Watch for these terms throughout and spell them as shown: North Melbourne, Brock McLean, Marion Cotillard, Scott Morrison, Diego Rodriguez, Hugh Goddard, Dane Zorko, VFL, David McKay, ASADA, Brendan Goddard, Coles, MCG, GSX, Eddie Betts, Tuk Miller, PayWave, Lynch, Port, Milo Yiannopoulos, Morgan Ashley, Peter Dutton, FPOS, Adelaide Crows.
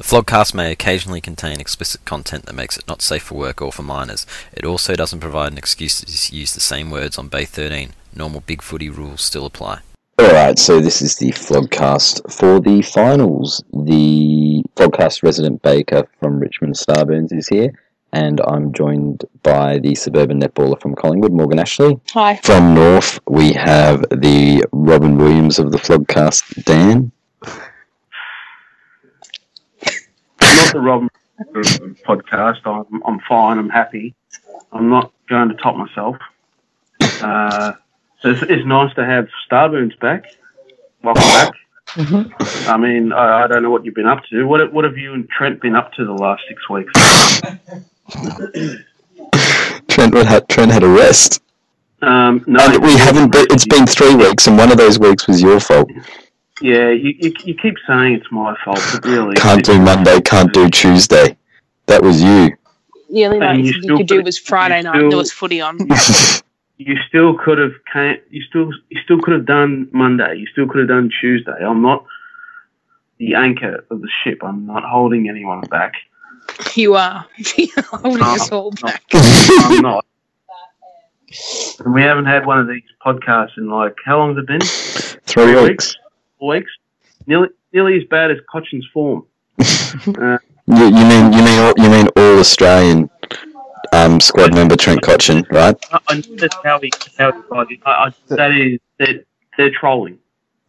The vlogcast may occasionally contain explicit content that makes it not safe for work or for minors. It also doesn't provide an excuse to use the same words on Bay 13. Normal Big Footy rules still apply. Alright, so this is the vlogcast for the finals. The vlogcast resident baker from Richmond, Starburns, is here. And I'm joined by the suburban netballer from Collingwood, Morgan Ashley. Hi. From North, we have the Robin Williams of the vlogcast, Dan. Not the Robin podcast. I'm fine. I'm happy. I'm not going to top myself. So it's nice to have Starburns back. Welcome back. Mm-hmm. I mean, I don't know what you've been up to. What have you and Trent been up to the last 6 weeks? Trent had a rest. No, and we haven't. It's been 3 weeks, and one of those weeks was your fault. Yeah, you keep saying it's my fault, but really... Can't do Monday, can't do Tuesday. That was you. The only night you could do was Friday night, there was footy on. You still could have done Monday, you still could have done Tuesday. I'm not the anchor of the ship, I'm not holding anyone back. You are. You're holding us all back. I'm not. And we haven't had one of these podcasts in, like, how long has it been? 3 weeks. 4 weeks, nearly as bad as Cochin's form. You mean all Australian squad member Trent Cochin, right? I know that's how he that is they're trolling.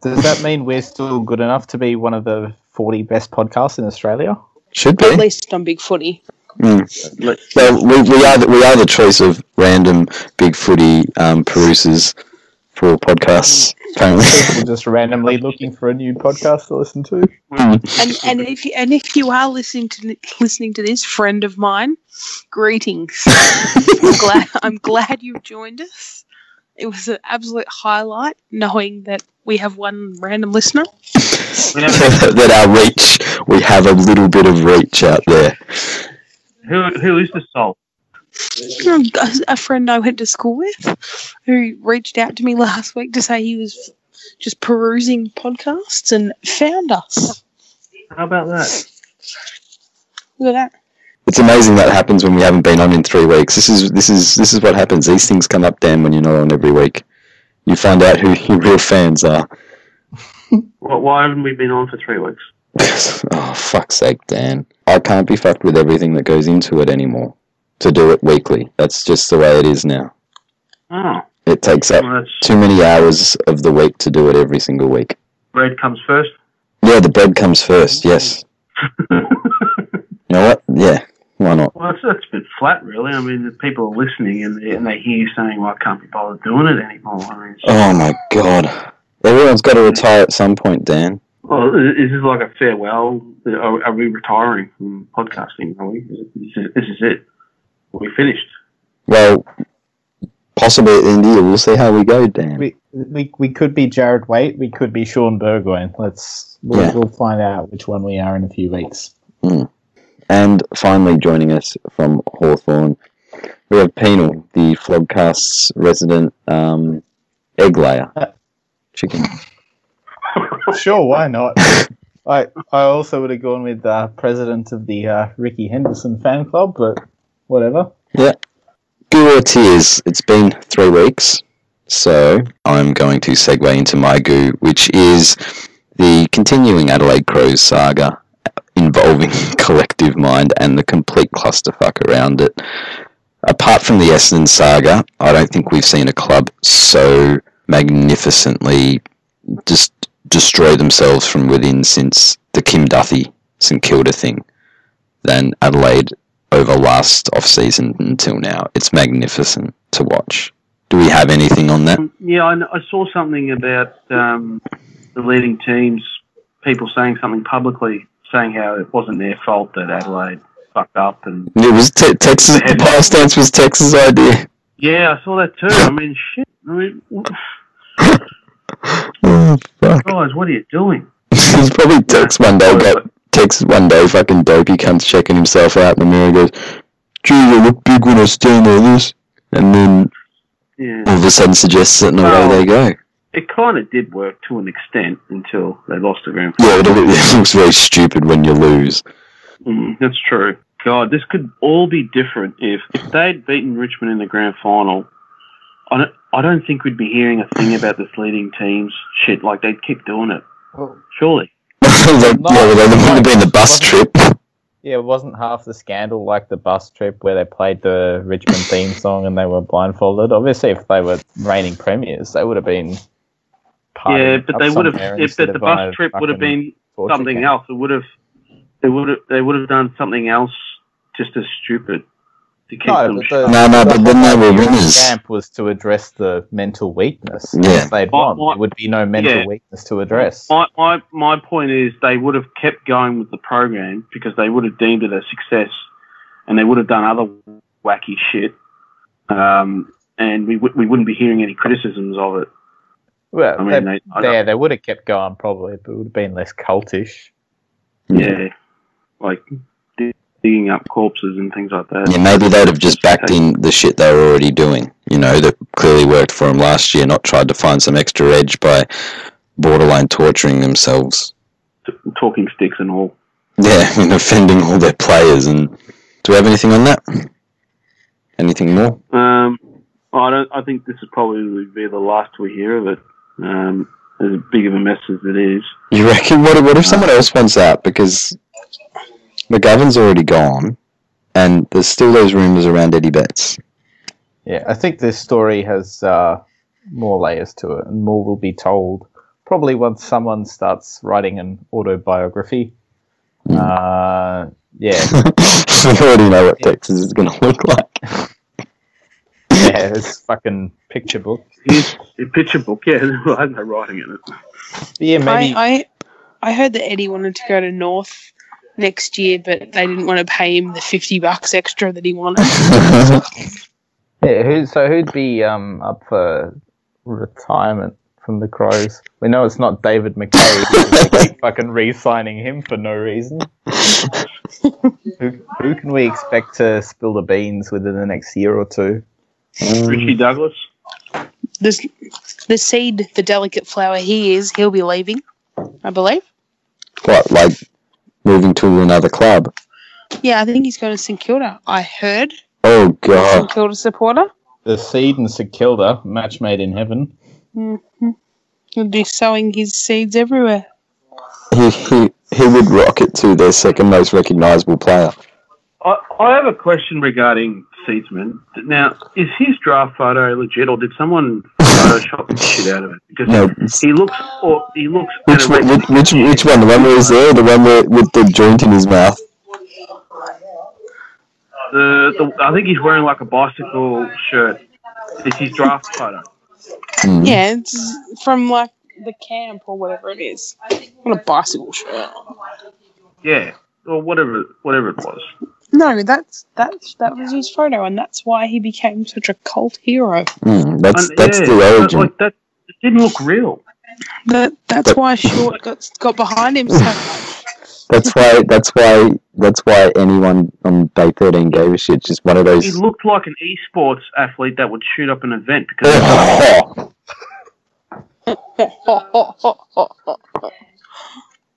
Does that mean we're still good enough to be one of the 40 best podcasts in Australia? Should be, at least on Big Footy. Mm. So we are the choice of random Big Footy perusers for podcasts. Apparently. People just randomly looking for a new podcast to listen to. And if you are listening to this, friend of mine, greetings. I'm glad you've joined us. It was an absolute highlight knowing that we have one random listener. We have a little bit of reach out there. Who is the soul? A friend I went to school with who reached out to me last week to say he was just perusing podcasts and found us. How about that? Look at that. It's amazing that happens when we haven't been on in 3 weeks. This is what happens. These things come up, Dan, when you're not on every week. You find out who your real fans are. Well, why haven't we been on for 3 weeks? Oh, fuck's sake, Dan. I can't be fucked with everything that goes into it anymore. To do it weekly. That's just the way it is now. Oh. It takes up too many hours of the week to do it every single week. Bread comes first? Yeah, the bread comes first, yes. You know what? Yeah, why not? Well, that's a bit flat, really. I mean, the people are listening and they hear you saying, well, I can't be bothered doing it anymore. I mean, oh, my God. Everyone's got to retire at some point, Dan. Well, is this like a farewell? Are we retiring from podcasting? Are we? This is it. We finished. Well, possibly at the end of the year. We'll see how we go, Dan. We could be Jared Waite. We could be Sean Burgoyne. We'll find out which one we are in a few weeks. Mm. And finally, joining us from Hawthorne, we have Penal, the vlogcast's resident egg layer chicken. Sure, why not? I also would have gone with president of the Ricky Henderson fan club, but. Whatever. Yeah. Goo or tears? It's been 3 weeks, so I'm going to segue into my goo, which is the continuing Adelaide Crows saga involving Collective Mind and the complete clusterfuck around it. Apart from the Essendon saga, I don't think we've seen a club so magnificently just destroy themselves from within since the Kim Duthie, St Kilda thing than Adelaide over last off-season until now. It's magnificent to watch. Do we have anything on that? Yeah, I saw something about the leading teams, people saying something publicly, saying how it wasn't their fault that Adelaide fucked up. And it was Texas. The power stance was Texas' idea. Yeah, I saw that too. I mean, shit. I mean, oh, fuck. Guys, what are you doing? He's probably Tex one day, but... Texas one day, fucking dopey cunts checking himself out in the mirror, goes, "Geez, I look big when I stand like this," and then all of a sudden suggests it, and away they go. It kind of did work to an extent until they lost the grand final. Yeah, it looks very stupid when you lose. That's true. God, this could all be different if they'd beaten Richmond in the grand final. I don't think we'd be hearing a thing about this leading teams shit. Like, they'd keep doing it. Oh. Surely. There would have been the bus trip. Yeah, it wasn't half the scandal like the bus trip where they played the Richmond theme song and they were blindfolded. Obviously, if they were reigning premiers, they would have been. Yeah, but they would have. But the bus trip would have been something else. They would have done something else, just as stupid. But then they were winners. The camp was to address the mental weakness. Yeah. If they'd won, there would be no mental weakness to address. My point is they would have kept going with the program because they would have deemed it a success and they would have done other wacky shit and we wouldn't be hearing any criticisms of it. Well, I mean, they would have kept going probably, but it would have been less cultish. Yeah, like digging up corpses and things like that. Yeah, maybe they'd have just backed in the shit they were already doing, you know, that clearly worked for them last year, not tried to find some extra edge by borderline torturing themselves. Talking sticks and all. Yeah, and offending all their players. And do we have anything on that? Anything more? I think this is probably would be the last we hear of it. As big of a mess as it is. You reckon? What if someone else wants out? Because McGovern's already gone, and there's still those rumours around Eddie Betts. Yeah, I think this story has more layers to it, and more will be told probably once someone starts writing an autobiography. Yeah. We already know what Texas is going to look like. Yeah, it's fucking picture book. It's a picture book, yeah. I had no writing in it. But yeah, maybe. I heard that Eddie wanted to go to North next year, but they didn't want to pay him the $50 extra that he wanted. Yeah, who'd be up for retirement from the Crows? We know it's not David McKay. Because they keep fucking re-signing him for no reason. Who can we expect to spill the beans within the next year or two? Richie Douglas. The seed, the delicate flower he is, he'll be leaving, I believe. What, like moving to another club? Yeah, I think he's going to St Kilda, I heard. Oh, God. St Kilda supporter. The seed and St Kilda, match made in heaven. Mm-hmm. He'll be sowing his seeds everywhere. He would rocket to their second most recognisable player. I have a question regarding Seedsman. Now, is his draft photo legit, or did someone Photoshop the shit out of it? Because he looks. Which one? The one where he's there, the one where with the joint in his mouth. I think he's wearing like a bicycle shirt. It's his draft photo. Mm. Yeah, it's from like the camp or whatever it is. What a bicycle shirt. Yeah, or whatever it was. No, that was his photo, and that's why he became such a cult hero. That's the origin. Like that, it didn't look real. That's why Short got behind him so much. That's why anyone on Bay 13 gave a shit. Just one of those. He looked like an esports athlete that would shoot up an event because.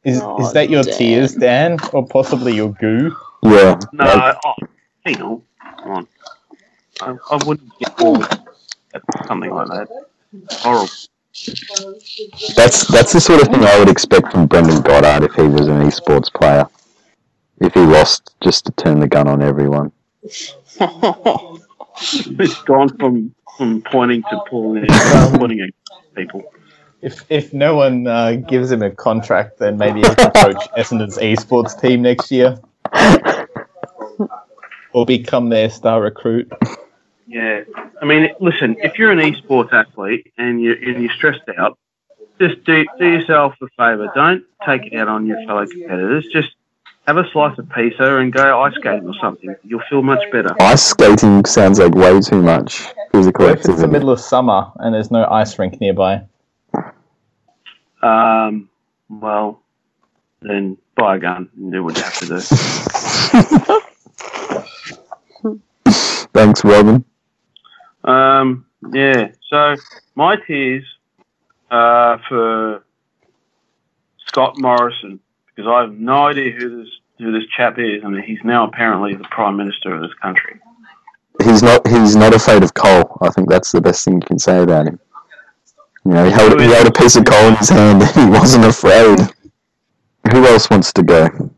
Is that your Dan. Tears, Dan, or possibly your goo? Yeah. No, Penal. Come on. I wouldn't get bored at something like that. Horrible. That's the sort of thing I would expect from Brendan Goddard if he was an esports player. If he lost, just to turn the gun on everyone. It's gone from pointing to pulling out, pointing at people. If no one gives him a contract, then maybe he can coach Essendon's esports team next year. Or become their star recruit. Yeah. I mean, listen, if you're an esports athlete and you're stressed out, just do yourself a favour. Don't take it out on your fellow competitors. Just have a slice of pizza and go ice skating or something. You'll feel much better. Ice skating sounds like way too much physical activity. It's the middle of summer and there's no ice rink nearby. Well, then buy a gun and do what you have to do. Thanks, Robin. Yeah, so my tears for Scott Morrison, because I have no idea who this who this chap is, and he's now apparently the Prime Minister of this country. He's not afraid of coal. I think that's the best thing you can say about him. You know, he held a piece of coal in his hand and he wasn't afraid. Who else wants to go?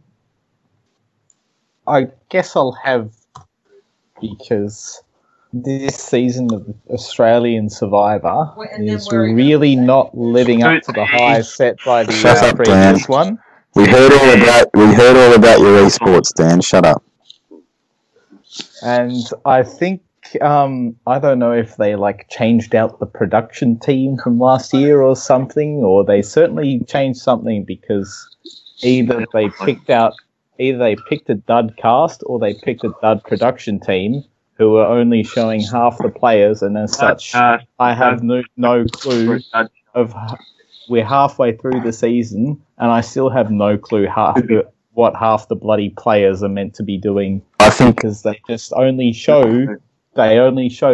I guess I'll have, because this season of Australian Survivor is really not living up to the high set by the previous one. We heard all about your esports, Dan. Shut up. And I think I don't know if they changed out the production team from last year or something, or they certainly changed something, because either they picked a dud cast or they picked a dud production team who were only showing half the players, and as such, I have no clue of. We're halfway through the season, and I still have no clue what half the bloody players are meant to be doing. I think because they only show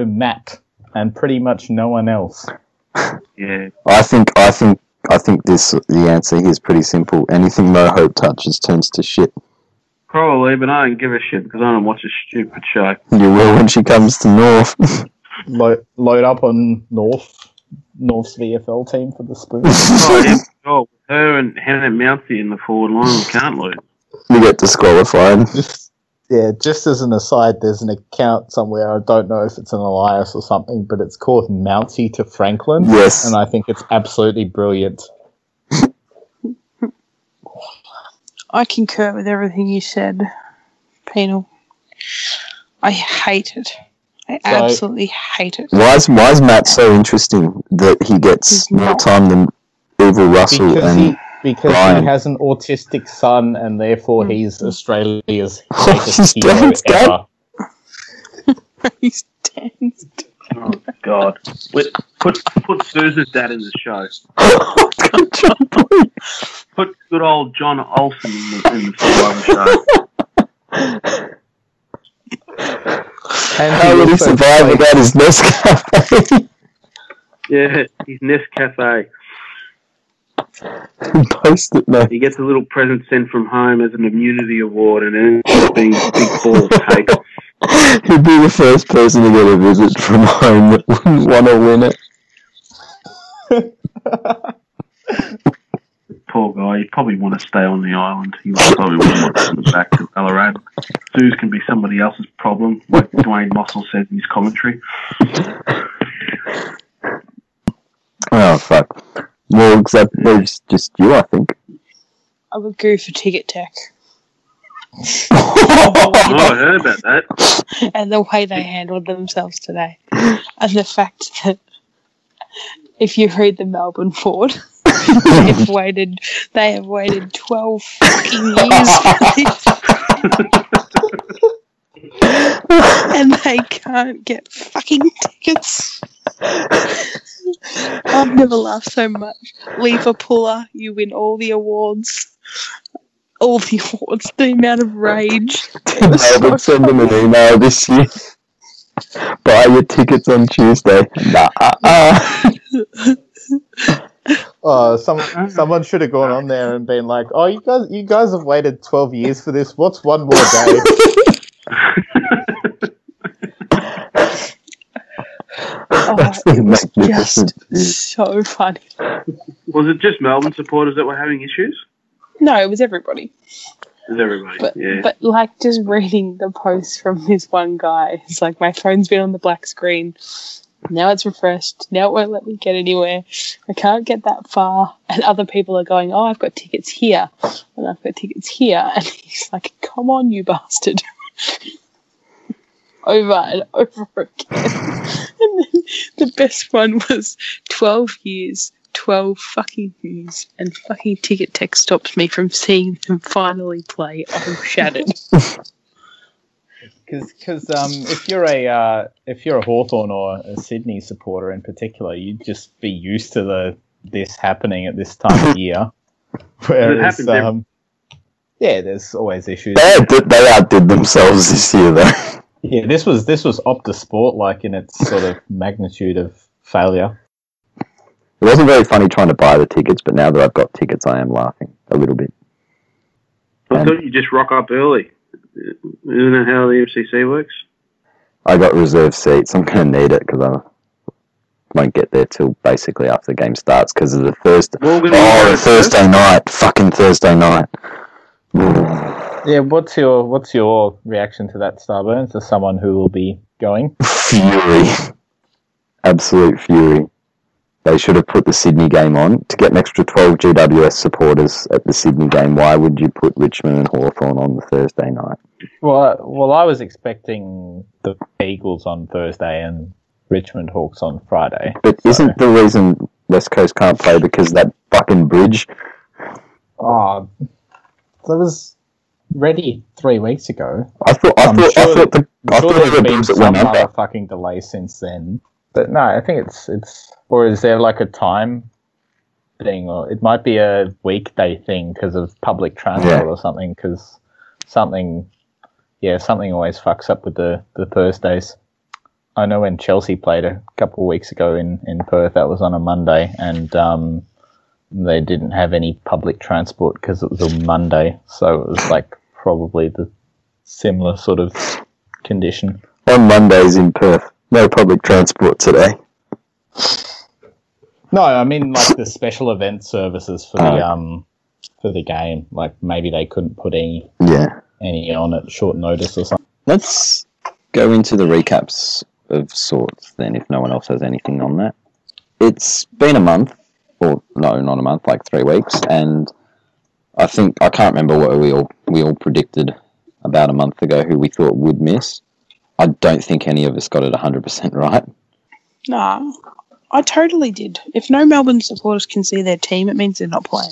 Matt and pretty much no one else. Yeah, I think the answer here is pretty simple. Anything Mohope touches turns to shit. Probably, but I don't give a shit because I don't watch a stupid show. You will when she comes to North. Load up on North's VFL team for the spoon. Oh, her and Hannah Mountsie in the forward line, we can't lose. You get disqualified. Just as an aside, there's an account somewhere, I don't know if it's an Elias or something, but it's called Mountsie to Franklin. Yes. And I think it's absolutely brilliant. I concur with everything you said, Penal. I hate it. Absolutely hate it. Why is Matt so interesting that he gets more time than Evil Russell because he has an autistic son, and therefore he's Australia's greatest hero ever. He's Dan's dad. Oh God! Put Susan's dad in the show. Put good old John Olsen in the show. And how would he survive without his Nescafe? Yeah, his Nescafe. Post-it note. He gets a little present sent from home as an immunity award, and then being a big ball of cake. He'd be the first person to get a visit from home that wouldn't want to win it. Poor guy, he'd probably want to stay on the island. He probably wouldn't want to come back to Ballarat. Zoos can be somebody else's problem, like Dwayne Mossel said in his commentary. Oh, fuck. Well, that's just you, I think. I would go for ticket tech. I heard about that. And the way they handled themselves today. And the fact that if you read the Melbourne Port, they have waited 12 fucking years for this. And they can't get fucking tickets. I've never laughed so much. Liverpool, you win all the awards. All the awards. The amount of rage. Melbourne, send them an email this year. Buy your tickets on Tuesday. Oh, someone should have gone on there and been like, "Oh, you guys have waited 12 years for this. What's one more day?" It was just so funny. Was it just Melbourne supporters that were having issues? No, it was everybody. But just reading the posts from this one guy, it's like my phone's been on the black screen. Now it's refreshed. Now it won't let me get anywhere. I can't get that far. And other people are going, "Oh, I've got tickets here. And I've got tickets here." And he's like, "Come on, you bastard." Over and over again. And then the best one was 12 years, 12 fucking years, and fucking ticket tech stops me from seeing them finally play. I'm shattered. Because if you're a Hawthorn or a Sydney supporter in particular, you'd just be used to this happening at this time of year. Whereas there's always issues. They outdid themselves this year, though. Yeah, this was Optus Sport like in its sort of magnitude of failure. It wasn't very funny trying to buy the tickets, but now that I've got tickets, I am laughing a little bit. I thought you just rock up early. Isn't that how the MCC works? I got reserved seats. I'm going to need it because I won't get there till basically after the game starts because of the Thursday night, fucking Thursday night. Yeah, what's your reaction to that, Starburns, as someone who will be going? Fury, absolute fury. They should have put the Sydney game on to get an extra 12 GWS supporters at the Sydney game. Why would you put Richmond and Hawthorn on the Thursday night? Well, I was expecting the Eagles on Thursday and Richmond Hawks on Friday. But isn't the reason West Coast can't play because of that fucking bridge? Oh, that was ready 3 weeks ago. I thought there's been some other fucking delay since then. But no, I think it's or is there like a time thing, or it might be a weekday thing because of public transport or something, because something always fucks up with the Thursdays. I know when Chelsea played a couple of weeks ago in Perth, that was on a Monday, and they didn't have any public transport because it was a Monday, so it was like probably the similar sort of condition. On Mondays in Perth. No public transport today. No, I mean like the special event services for the game. Like maybe they couldn't put any on at short notice or something. Let's go into the recaps of sorts then, if no one else has anything on that. It's been a month, or no, not a month, like 3 weeks, and I can't remember what we all predicted about a month ago who we thought would miss. I don't think any of us got it 100% right. Nah, I totally did. If no Melbourne supporters can see their team, it means they're not playing.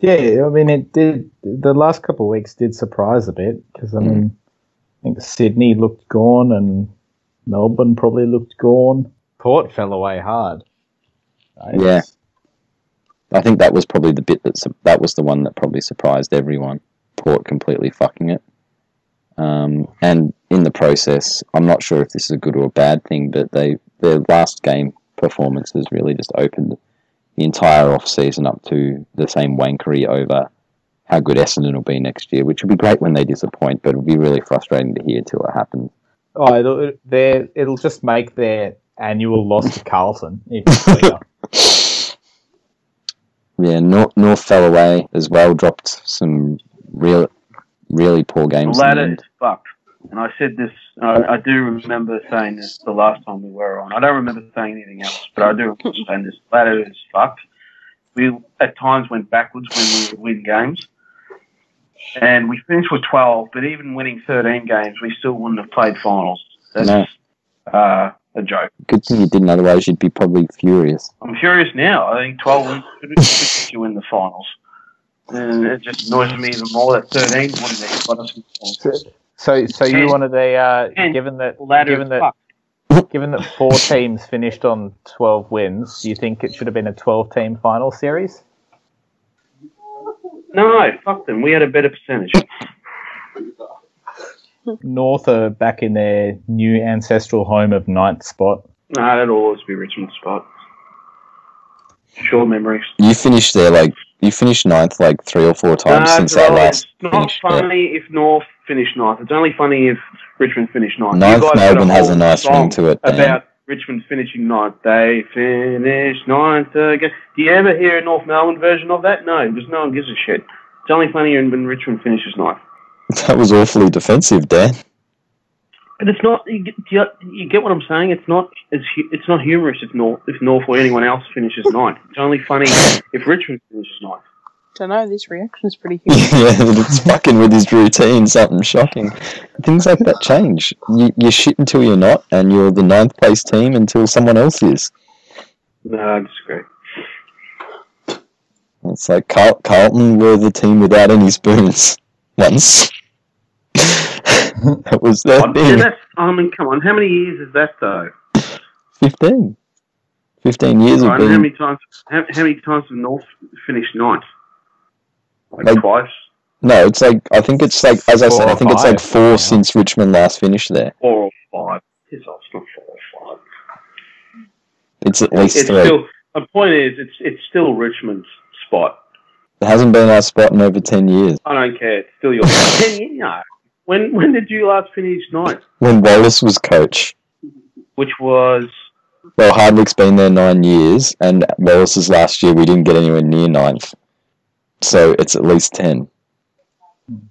Yeah, I mean, it did. The last couple of weeks did surprise a bit because, I mean, I think Sydney looked gone and Melbourne probably looked gone. Port fell away hard. Right? Yeah. I think that was probably the bit that was the one that probably surprised everyone. Port completely fucking it. And in the process, I'm not sure if this is a good or a bad thing, but their last game performances really just opened the entire off-season up to the same wankery over how good Essendon will be next year, which will be great when they disappoint, but it'll be really frustrating to hear till it happens. Oh, it'll just make their annual loss to Carlton even clearer. Yeah, North fell away as well, dropped some really poor games. The ladder is fucked. And I said this, I do remember saying this the last time we were on. I don't remember saying anything else, but I do remember saying this. The ladder is fucked. We, at times, went backwards when we would win games. And we finished with 12, but even winning 13 games, we still wouldn't have played finals. That's a joke. Good thing you didn't, otherwise you'd be probably furious. I'm furious now. I think 12 wins could you win the finals. And it just annoys me even more that 13 wouldn't. So you wanted a given that 4 teams finished on 12 wins, do you think it should have been a 12-team final series? No, fuck them. We had a better percentage. North are back in their new ancestral home of 9th spot. No, that'll always be Richmond's spot. Short memories. You finished there like. You finished 9th like 3 or 4 times since our last. It's not funny if North finished 9th. It's only funny if Richmond finished 9th. Melbourne has a nice ring to it. About Richmond finishing 9th. They finished 9th again. Do you ever hear a North Melbourne version of that? No, because no one gives a shit. It's only funny when Richmond finishes 9th. That was awfully defensive, Dan. But it's not. You get what I'm saying? It's not humorous if North or anyone else finishes 9th. It's only funny if Richmond finishes 9th. I don't know. This reaction's pretty humorous. Yeah, it's fucking with his routine. Something shocking. Things like that change. You shit until you're not, and you're the 9th place team until someone else is. No, I disagree. It's like Carlton were the team without any spoons once. That was their thing. Yeah, I mean, come on, how many years is that though? 15. 15 years ago. Right, how many times? How many times have North finished 9th? Like twice. No, it's like I think it's like as I said, I think it's like 4 since Richmond last finished there. 4 or 5. It's not 4 or 5. It's at least 3. Still, the point is, it's still Richmond's spot. It hasn't been our spot in over 10 years. I don't care. It's still your 10 years? No. When did you last finish ninth? When Wallace was coach. Which was? Well, Hardwick's been there 9 years, and Wallace's last year we didn't get anywhere near ninth. So it's at least 10.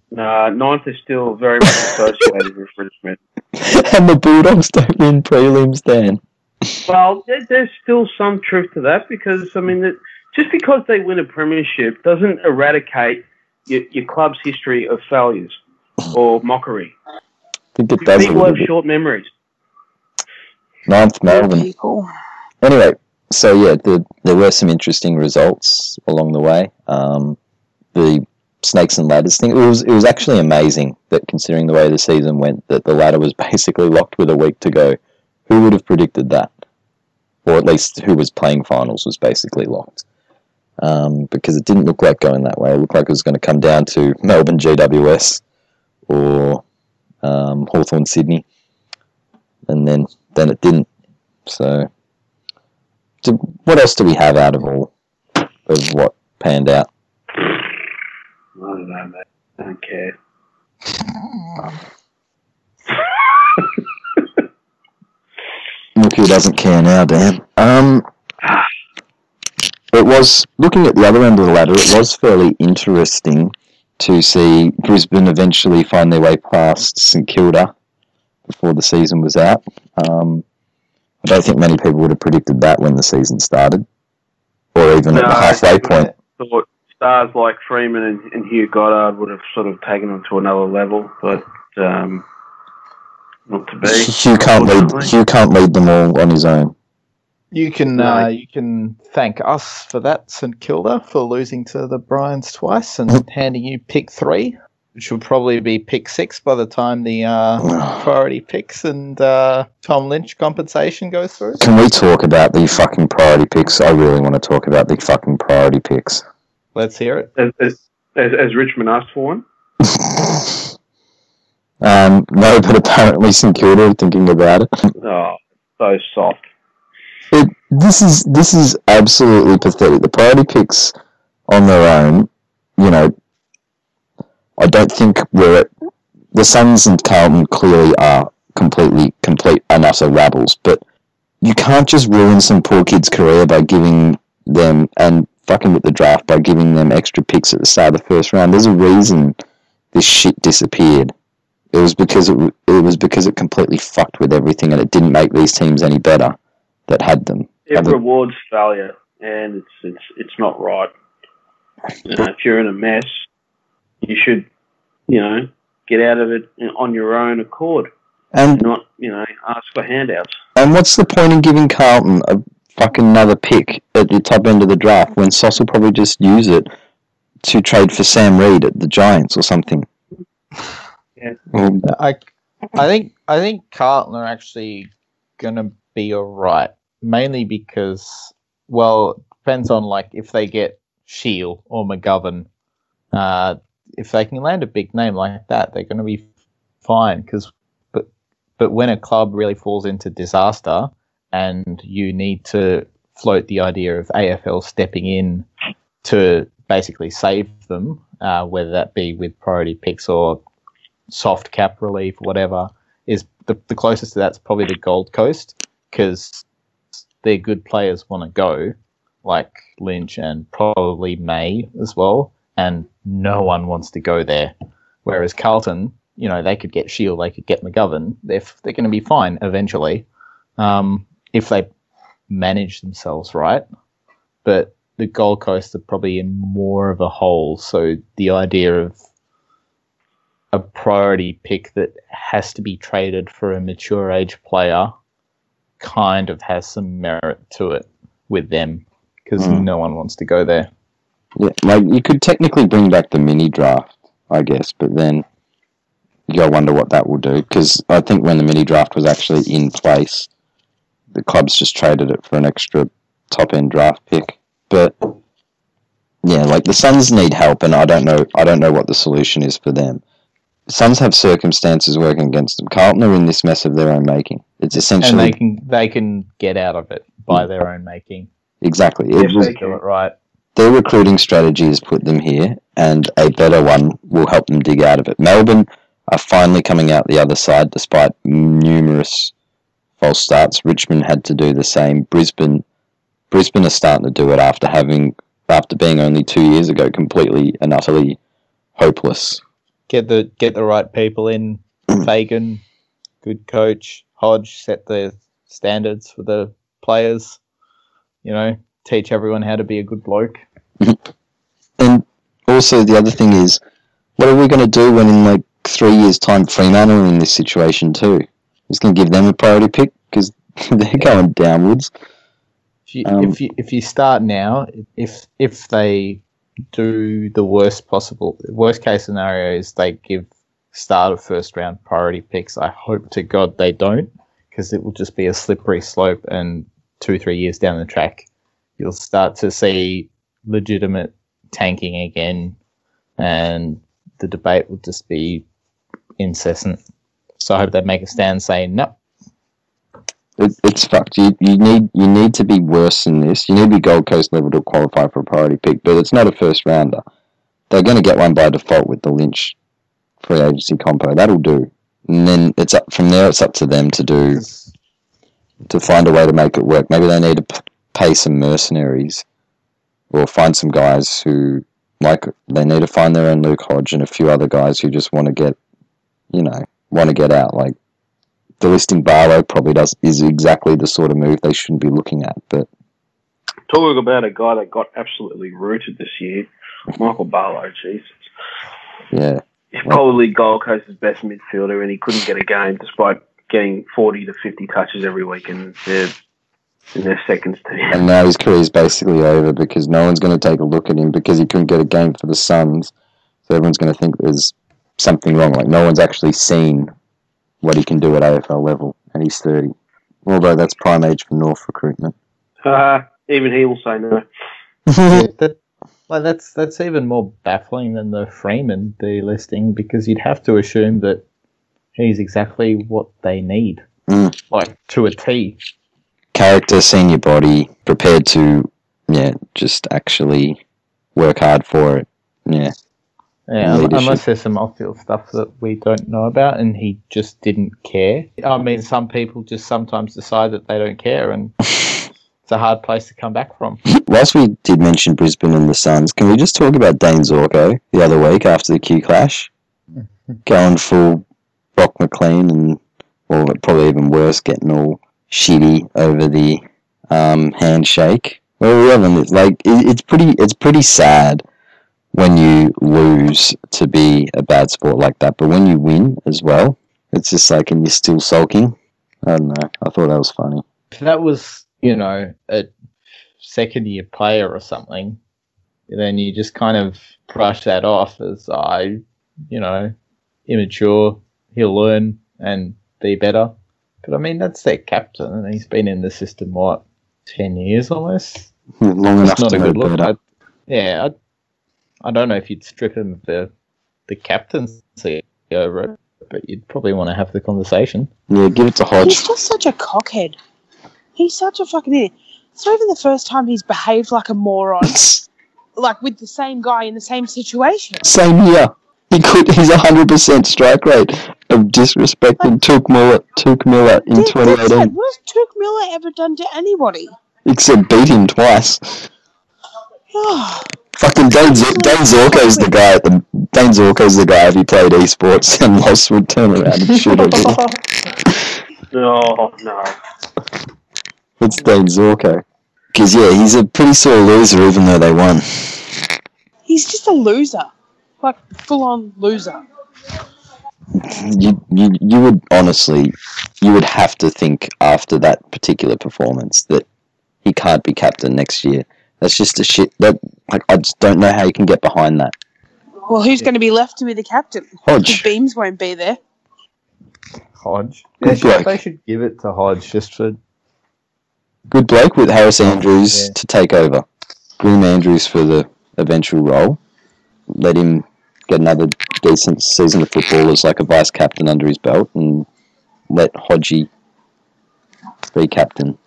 Ninth is still very much associated with Richmond. And the Bulldogs don't win prelims, Dan. Well, there's still some truth to that, because, I mean, just because they win a premiership doesn't eradicate your club's history of failures or mockery. I think it does. People have short memories. North Melbourne. Anyway, so, yeah, there were some interesting results along the way. The snakes and ladders thing, it was actually amazing that, considering the way the season went, that the ladder was basically locked with a week to go. Who would have predicted that? Or at least who was playing finals was basically locked. Because it didn't look like going that way. It looked like it was going to come down to Melbourne GWS or Hawthorn Sydney. And then it didn't. So what else do we have out of all of what panned out? I don't know, mate. I don't care. Look who doesn't care now, Dan. It was, looking at the other end of the ladder, it was fairly interesting to see Brisbane eventually find their way past St Kilda before the season was out. I don't think many people would have predicted that when the season started, or even at the halfway point. I thought stars like Freeman and Hugh Goddard would have sort of taken them to another level, but... Not to be. Hugh can't lead them all on his own. You can thank us for that, St Kilda, for losing to the Bryans twice and handing you pick 3, which will probably be pick 6 by the time the priority picks and Tom Lynch compensation goes through. Can we talk about the fucking priority picks? I really want to talk about the fucking priority picks. Let's hear it. As Richmond asked for one. No, but apparently St Kilda are thinking about it. Oh, so soft. This is absolutely pathetic. The priority picks on their own, you know, I don't think the Suns and Carlton clearly are complete and utter rabbles, but you can't just ruin some poor kid's career by giving them, and fucking with the draft, by giving them extra picks at the start of the first round. There's a reason this shit disappeared. It was because it completely fucked with everything, and it didn't make these teams any better that had them. It rewards failure, and it's not right. You know, if you're in a mess, you should, you know, get out of it on your own accord, and not, you know, ask for handouts. And what's the point in giving Carlton a fucking another pick at the top end of the draft when Sauce will probably just use it to trade for Sam Reid at the Giants or something? I think Carlton are actually going to be all right, mainly because, well, it depends on, like, if they get Shield or McGovern, if they can land a big name like that, they're going to be fine. But when a club really falls into disaster and you need to float the idea of AFL stepping in to basically save them, whether that be with priority picks or soft cap relief, whatever, is the closest to that's probably the Gold Coast, because their good players want to go, like Lynch and probably May as well, and no one wants to go there. Whereas Carlton, you know, they could get Shield, they could get McGovern. They're going to be fine eventually, if they manage themselves right. But the Gold Coast are probably in more of a hole, so the idea of a priority pick that has to be traded for a mature age player kind of has some merit to it with them, because no one wants to go there. Yeah, like, you could technically bring back the mini draft, I guess, but then you'll wonder what that will do, because I think when the mini draft was actually in place, the clubs just traded it for an extra top-end draft pick. But, yeah, like, the Suns need help, and I don't know what the solution is for them. Suns have circumstances working against them. Carlton are in this mess of their own making. It's essentially... And they can get out of it by their own making. Exactly. If they do it right. Their recruiting strategy has put them here, and a better one will help them dig out of it. Melbourne are finally coming out the other side despite numerous false starts. Richmond had to do the same. Brisbane are starting to do it after being only 2 years ago completely and utterly hopeless. Get the right people in. Fagan, good coach. Hodge set the standards for the players. You know, teach everyone how to be a good bloke. And also the other thing is, what are we going to do when in 3 years' time Freeman are in this situation too? Just going to give them a priority pick because they're going downwards. If you start now, if they do the worst case scenario is they give start of first round priority picks. I hope to God they don't, because it will just be a slippery slope, and 2-3 years down the track you'll start to see legitimate tanking again, and the debate will just be incessant. So I hope they make a stand saying no. It's fucked. You need to be worse than this. You need to be Gold Coast level to qualify for a priority pick, but it's not a first rounder. They're going to get one by default with the Lynch free agency compo. That'll do. And then it's up from there. It's up to them to find a way to make it work. Maybe they need to pay some mercenaries or find some guys who they need to find their own Luke Hodge and a few other guys who just want to get out. Delisting Barlow probably is exactly the sort of move they shouldn't be looking at. But talking about a guy that got absolutely rooted this year, Michael Barlow, Jesus. Yeah. He's probably Gold Coast's best midfielder, and he couldn't get a game despite getting 40 to 50 touches every week in their seconds team. And now his career is basically over because no one's going to take a look at him because he couldn't get a game for the Suns. So everyone's going to think there's something wrong. No one's actually seen what he can do at AFL level, and he's 30. Although that's prime age for North recruitment. Even he will say no. That's even more baffling than the Freeman delisting, because you'd have to assume that he's exactly what they need, to a T. Character, senior body, prepared to, just actually work hard for it. Yeah. Yeah, unless there's some off-field stuff that we don't know about, and he just didn't care. I mean, some people just sometimes decide that they don't care, and it's a hard place to come back from. Whilst we did mention Brisbane and the Suns, can we just talk about Dane Zorko the other week after the Q clash? Going full Brock McLean and, or probably even worse, getting all shitty over the handshake. It's pretty sad when you lose to be a bad sport like that, but when you win as well, it's just and you're still sulking. I don't know. I thought that was funny. If that was, a second-year player or something, then you just kind of brush that off as, immature, he'll learn and be better. But, that's their captain, and he's been in the system, 10 years or less? Long enough to know better. I don't know if you'd strip him of the captaincy over it, but you'd probably want to have the conversation. Yeah, give it to Hodge. He's just such a cockhead. He's such a fucking idiot. It's not even the first time he's behaved like a moron, with the same guy in the same situation. Same year. He's 100% strike rate of disrespecting Tuk Miller in 2018. What has Tuk Miller ever done to anybody? Except beat him twice. Fucking Dane Zorko's the guy if he played esports and lost would turn around and shoot him. Oh, no. It's Dane Zorko. Because, he's a pretty sore loser even though they won. He's just a loser. Full-on loser. You would honestly, have to think after that particular performance that he can't be captain next year. That's just a shit. I just don't know how you can get behind that. Well, who's going to be left to be the captain? Hodge. The beams won't be there. Hodge? They should give it to Hodge just for... Good bloke with Harris Andrews to take over. Groom Andrews for the eventual role. Let him get another decent season of football as a vice-captain under his belt, and let Hodgie be captain.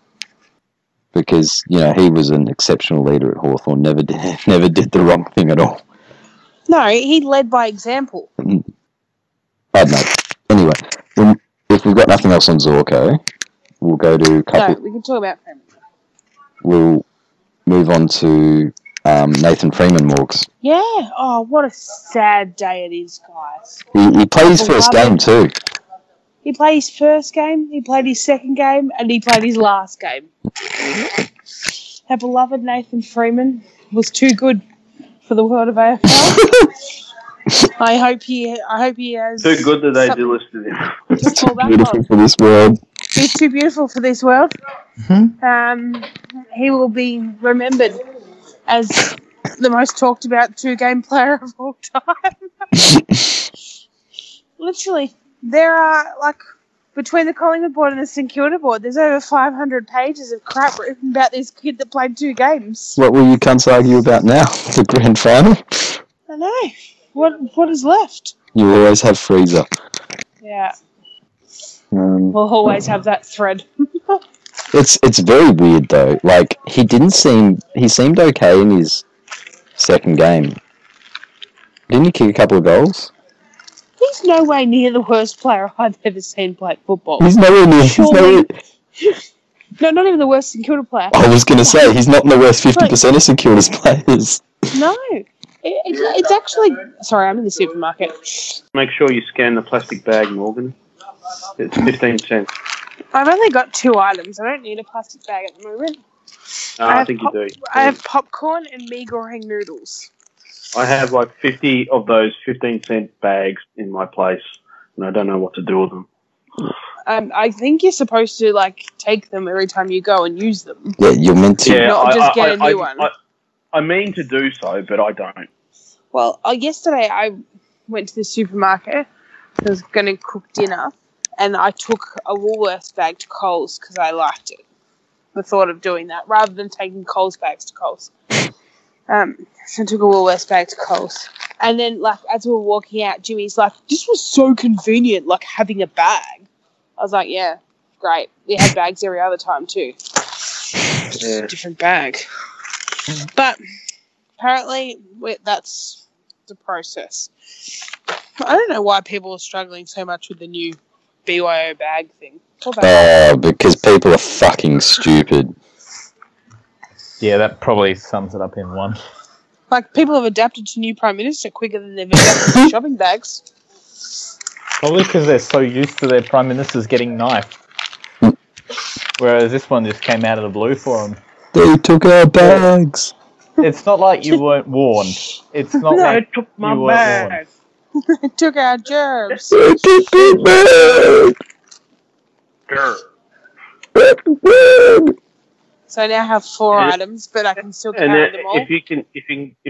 because, you know, he was an exceptional leader at Hawthorn, never did the wrong thing at all. No, he led by example. Bad mate. Anyway, if we've got nothing else on Zorko, we'll go to a couple... No, we can talk about Freeman. We'll move on to Nathan Freeman, Morgs. Yeah. Oh, what a sad day it is, guys. He played his first game too. He played his first game, he played his second game, and he played his last game. Our beloved Nathan Freeman was too good for the world of AFL. I hope he has... Too good that they delisted him. Too beautiful for this world. He's too beautiful for this world. Mm-hmm. He will be remembered as the most talked about two-game player of all time. Literally, there are, like, between the Collingwood board and the St Kilda board, there's over 500 pages of crap written about this kid that played two games. What will you cunts argue about now? The grand final? I know. What is left? You always have Freezer. Yeah. We'll always have that thread. It's very weird though. Like he seemed okay in his second game. Didn't he kick a couple of goals? He's no way near the worst player I've ever seen play football. He's nowhere near. No, not even the worst St Kilda player. I was going to say he's not in the worst 50% of St Kilda's players. No. It's actually... Sorry, I'm in the supermarket. Make sure you scan the plastic bag, Morgan. It's 15 cents. I've only got two items. I don't need a plastic bag at the moment. No, I think you do. I have popcorn and mee goreng noodles. I have like 50 of those 15-cent bags in my place, and I don't know what to do with them. I think you're supposed to like take them every time you go and use them. Yeah, you're meant to. Yeah, not just get a new one. I mean to do so, but I don't. Well, yesterday I went to the supermarket. I was going to cook dinner, and I took a Woolworths bag to Coles because I liked it, the thought of doing that, rather than taking Coles bags to Coles. So I took a Woolworths bag to Coles. And then, like, as we were walking out, Jimmy's like, this was so convenient, like, having a bag. I was like, yeah, great. We had bags every other time too. Just a different bag. But apparently that's the process. I don't know why people are struggling so much with the new BYO bag thing. Because people are fucking stupid. Yeah, that probably sums it up in one. Like, people have adapted to new Prime Minister quicker than they've adapted to shopping bags. Probably because they're so used to their Prime Ministers getting knifed. Whereas this one just came out of the blue for them. They took our bags. It's not like you weren't warned. It's not like took my you weren't bag. Warned. They took our germs. They took our bag. Germ. So I now have four items, but I can still carry them all. If you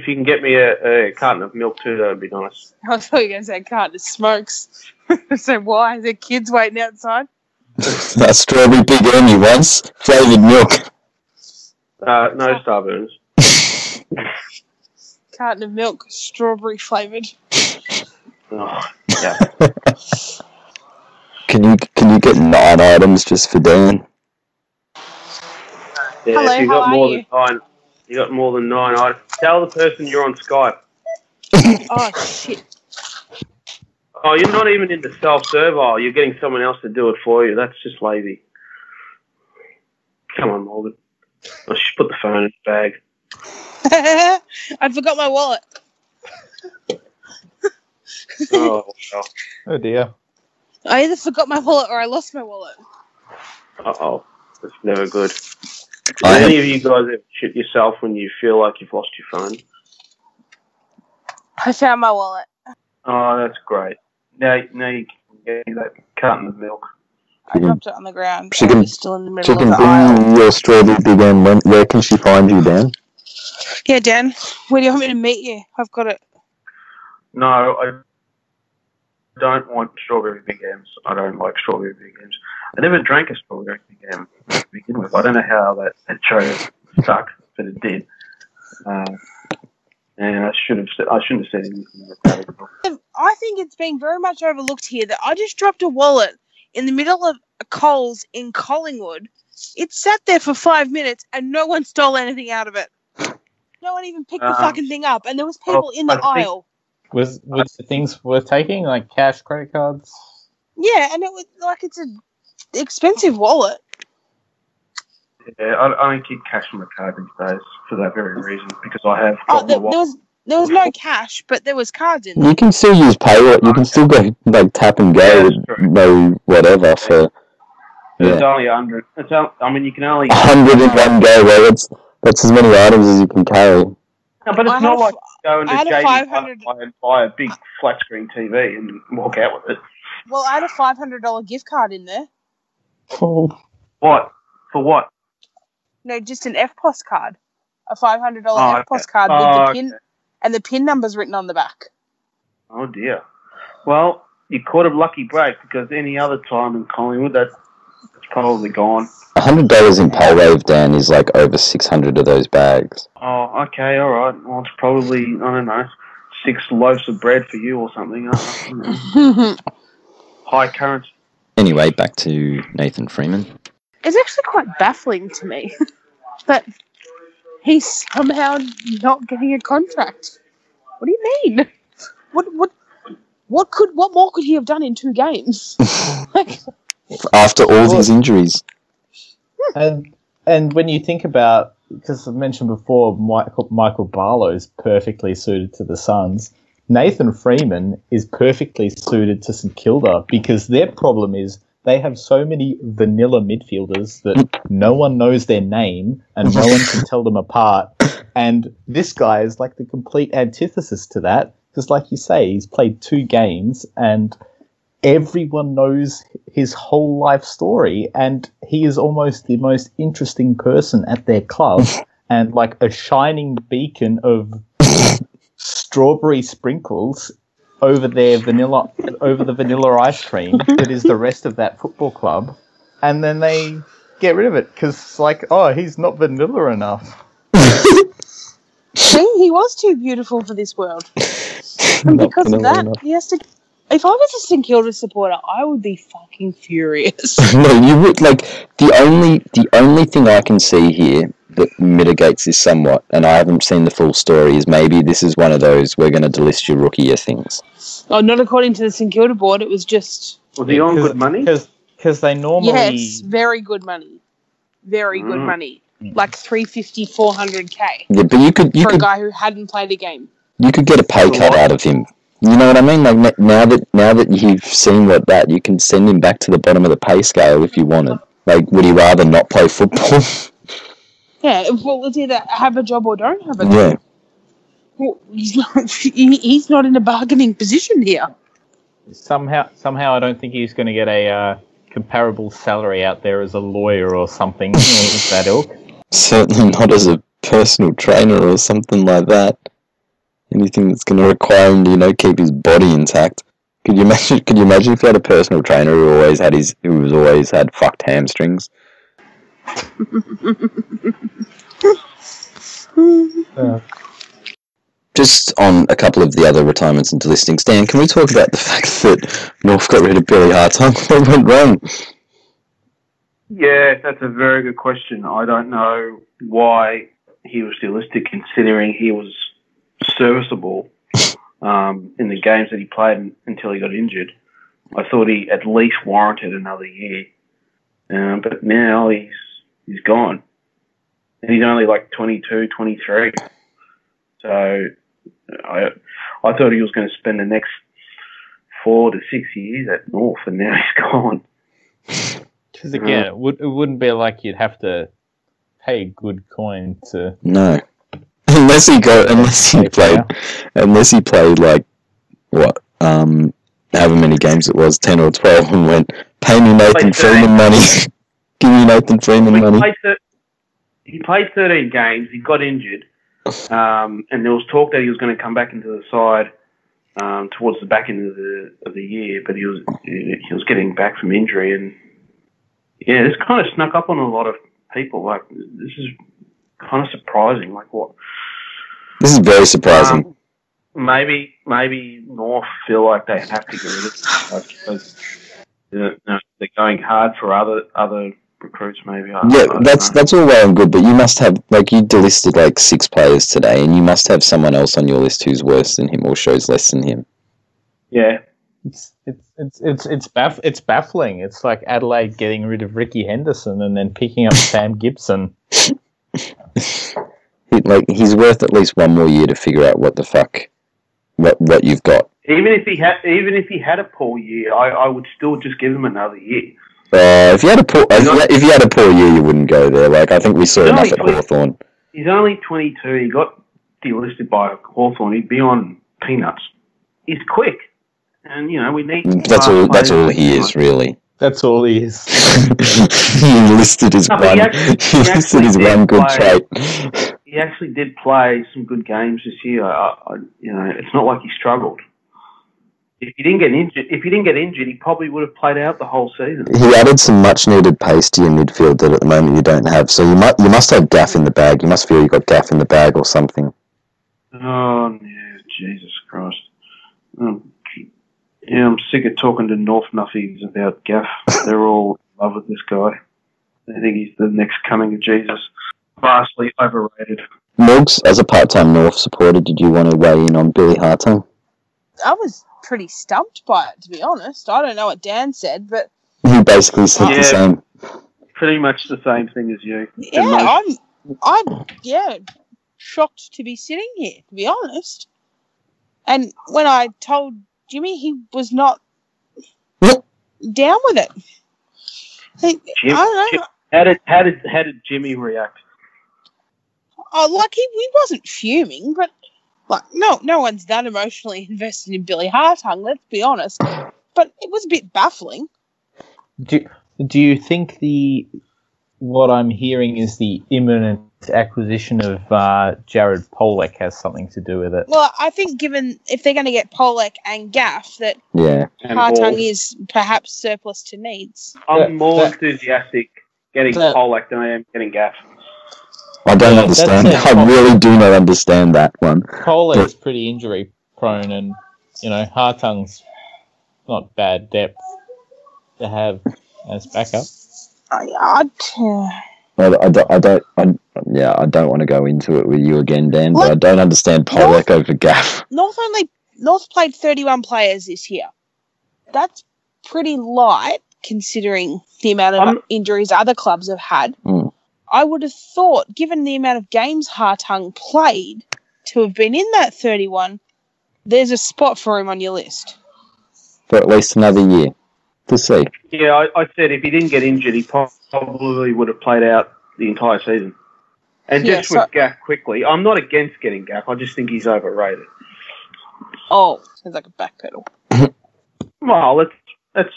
can get me a carton of milk too, that would be nice. I thought you were going to say a carton of smokes. So why? Is there kids waiting outside? That strawberry Big Emmy once flavoured milk. No Starburns. Carton of milk, strawberry flavoured. Oh, yeah. Can you get 9 items just for Dan? Yeah, hello, if you got more than 9. You got more than 9 items. Tell the person you're on Skype. Oh shit. Oh, you're not even into self-servile. You're getting someone else to do it for you. That's just lazy. Come on, Morgan. I should put the phone in the bag. I forgot my wallet. Oh, well. Oh dear. I either forgot my wallet or I lost my wallet. Uh-oh. That's never good. Do any of you guys ever shit yourself when you feel like you've lost your phone? I found my wallet. Oh, that's great. Now you can get that carton of milk. I dropped it on the ground. She can, still in the middle of the aisle. Your strawberry Big M. Where can she find you, Dan? Yeah, Dan. Where do you want me to meet you? I've got it. No, I don't want strawberry Big M's. I don't like strawberry Big M's. I never drank a strawberry Big M to begin with. I don't know how that show stuck, but it did. And I shouldn't have said anything about it. I think it's being very much overlooked here that I just dropped a wallet in the middle of a Coles in Collingwood It sat there for 5 minutes and no one stole anything out of it. No one even picked the fucking thing up, and there was people in the aisle. Was the things worth taking, like cash, credit cards? Yeah, and it was like it's an expensive wallet. Yeah, I don't keep cash on the card these days for that very reason, because I have got my wallet. There was no cash, but there was cards in there. You can still use payroll. You can still go like tap and go, no whatever. For it's only 100. I mean, you can only 101 go wallets. That's as many items as you can carry. No, but it's not like go into JB and buy a big flat screen TV and walk out with it. Well, I had a $500 gift card in there. Oh. What? For what? No, just an FPOS card, a $500 FPOS card with the pin. Okay. And the PIN number's written on the back. Oh, dear. Well, you caught a lucky break, because any other time in Collingwood, that's probably gone. $100 in PayWave, Dan, is like over 600 of those bags. Oh, okay, all right. Well, it's probably, I don't know, 6 loaves of bread for you or something. High currency. Anyway, back to Nathan Freeman. It's actually quite baffling to me that he's somehow not getting a contract. What do you mean? What more could he have done in 2 games? Like, after all these injuries. And when you think about, because I mentioned before, Michael Barlow is perfectly suited to the Suns. Nathan Freeman is perfectly suited to St Kilda, because their problem is they have so many vanilla midfielders that no one knows their name and no one can tell them apart. And this guy is like the complete antithesis to that, because like you say, he's played 2 games and everyone knows his whole life story, and he is almost the most interesting person at their club and like a shining beacon of strawberry sprinkles over the vanilla ice cream that is the rest of that football club, and then they get rid of it because it's like, oh, he's not vanilla enough. See, he was too beautiful for this world, and because of that, enough. He has to. If I was a St Kilda supporter, I would be fucking furious. No, you would. Like the only thing I can see here that mitigates this somewhat, and I haven't seen the full story, is maybe this is one of those we're going to delist your rookie things. Oh, not according to the St Kilda board. It was just... Well, they on good money? Because they normally... Yes, very good money. Very good money. Like $350,000, $400,000. Yeah, but you could, a guy who hadn't played a game. You could get a pay cut out of him. You know what I mean? Like now that you've seen that, you can send him back to the bottom of the pay scale if you wanted. Like, would he rather not play football? Yeah, well, it's either have a job or don't have a job. Yeah. Well, he's not in a bargaining position here. Somehow, I don't think he's going to get a comparable salary out there as a lawyer or something of that ilk. Certainly not as a personal trainer or something like that. Anything that's going to require him to, keep his body intact. Could you imagine if he had a personal trainer who always had fucked hamstrings? Just on a couple of the other retirements and delistings, Dan, can we talk about the fact that North got rid of Billy Hartung when they went wrong? Yeah, that's a very good question. I don't know why he was delisted, considering he was serviceable in the games that he played until he got injured. I thought he at least warranted another year, but now he's gone. And he's only like 22, 23. So I thought he was going to spend the next 4 to 6 years at North, and now he's gone. Because again, it wouldn't be like you'd have to pay good coin to... No. Unless he played like, what, however many games it was, 10 or 12, and went, pay me Nathan Freeman money. Give me Nathan Freeman money. He played 13 games. He got injured. And there was talk that he was going to come back into the side towards the back end of the year, but he was getting back from injury. And, yeah, this kind of snuck up on a lot of people. Like, this is kind of surprising. Like, what? This is very surprising. Maybe North feel like they have to get rid of him. They're going hard for other recruits maybe. That's all well and good, but you must have, like, you delisted like 6 players today, and you must have someone else on your list who's worse than him or shows less than him. Yeah. It's baffling. It's like Adelaide getting rid of Ricky Henderson and then picking up Sam Gibson. Like, he's worth at least one more year to figure out what the fuck, what you've got. Even if he had a poor year, I would still just give him another year. If he had a poor year, you wouldn't go there. Like, I think we saw enough at Hawthorn. He's only 22. He got delisted by Hawthorn. He'd be on peanuts. He's quick. And, you know, we need... That's all he is, really. That's all he is. He listed his one good trait. He actually did play some good games this year. You know, it's not like he struggled. If he didn't get injured, he probably would have played out the whole season. He added some much-needed pace to your midfield that at the moment you don't have. So you must have Gaff in the bag. You must feel you got Gaff in the bag or something. Oh, no, Jesus Christ. Yeah, I'm sick of talking to North Nuffies about Gaff. They're all in love with this guy. They think he's the next coming of Jesus. Vastly overrated. Morgs, as a part-time North supporter, did you want to weigh in on Billy Hartung? I was pretty stumped by it, to be honest. I don't know what Dan said, but... He basically said the same. Pretty much the same thing as you. Yeah, I'm shocked to be sitting here, to be honest. And when I told Jimmy, he was not down with it. I don't know. How did Jimmy react? Oh, like he wasn't fuming, but like no one's that emotionally invested in Billy Hartung. Let's be honest. But it was a bit baffling. Do you think what I'm hearing is the imminent acquisition of Jared Polek has something to do with it? Well, I think given if they're going to get Polek and Gaff, that Hartung is perhaps surplus to needs. I'm more enthusiastic getting Polek than I am getting Gaff. I don't understand. I really do not understand that one. Polek's pretty injury prone, and you know Hartung's not bad depth to have as backup. I don't want to go into it with you again, Dan. Look, but I don't understand Polek over Gaff. North played 31 players this year. That's pretty light considering the amount of injuries other clubs have had. Mm. I would have thought, given the amount of games Hartung played, to have been in that 31, there's a spot for him on your list for at least another year to see. Yeah, I said if he didn't get injured, he probably would have played out the entire season. And with Gaff quickly, I'm not against getting Gaff. I just think he's overrated. Oh, sounds like a backpedal. Well,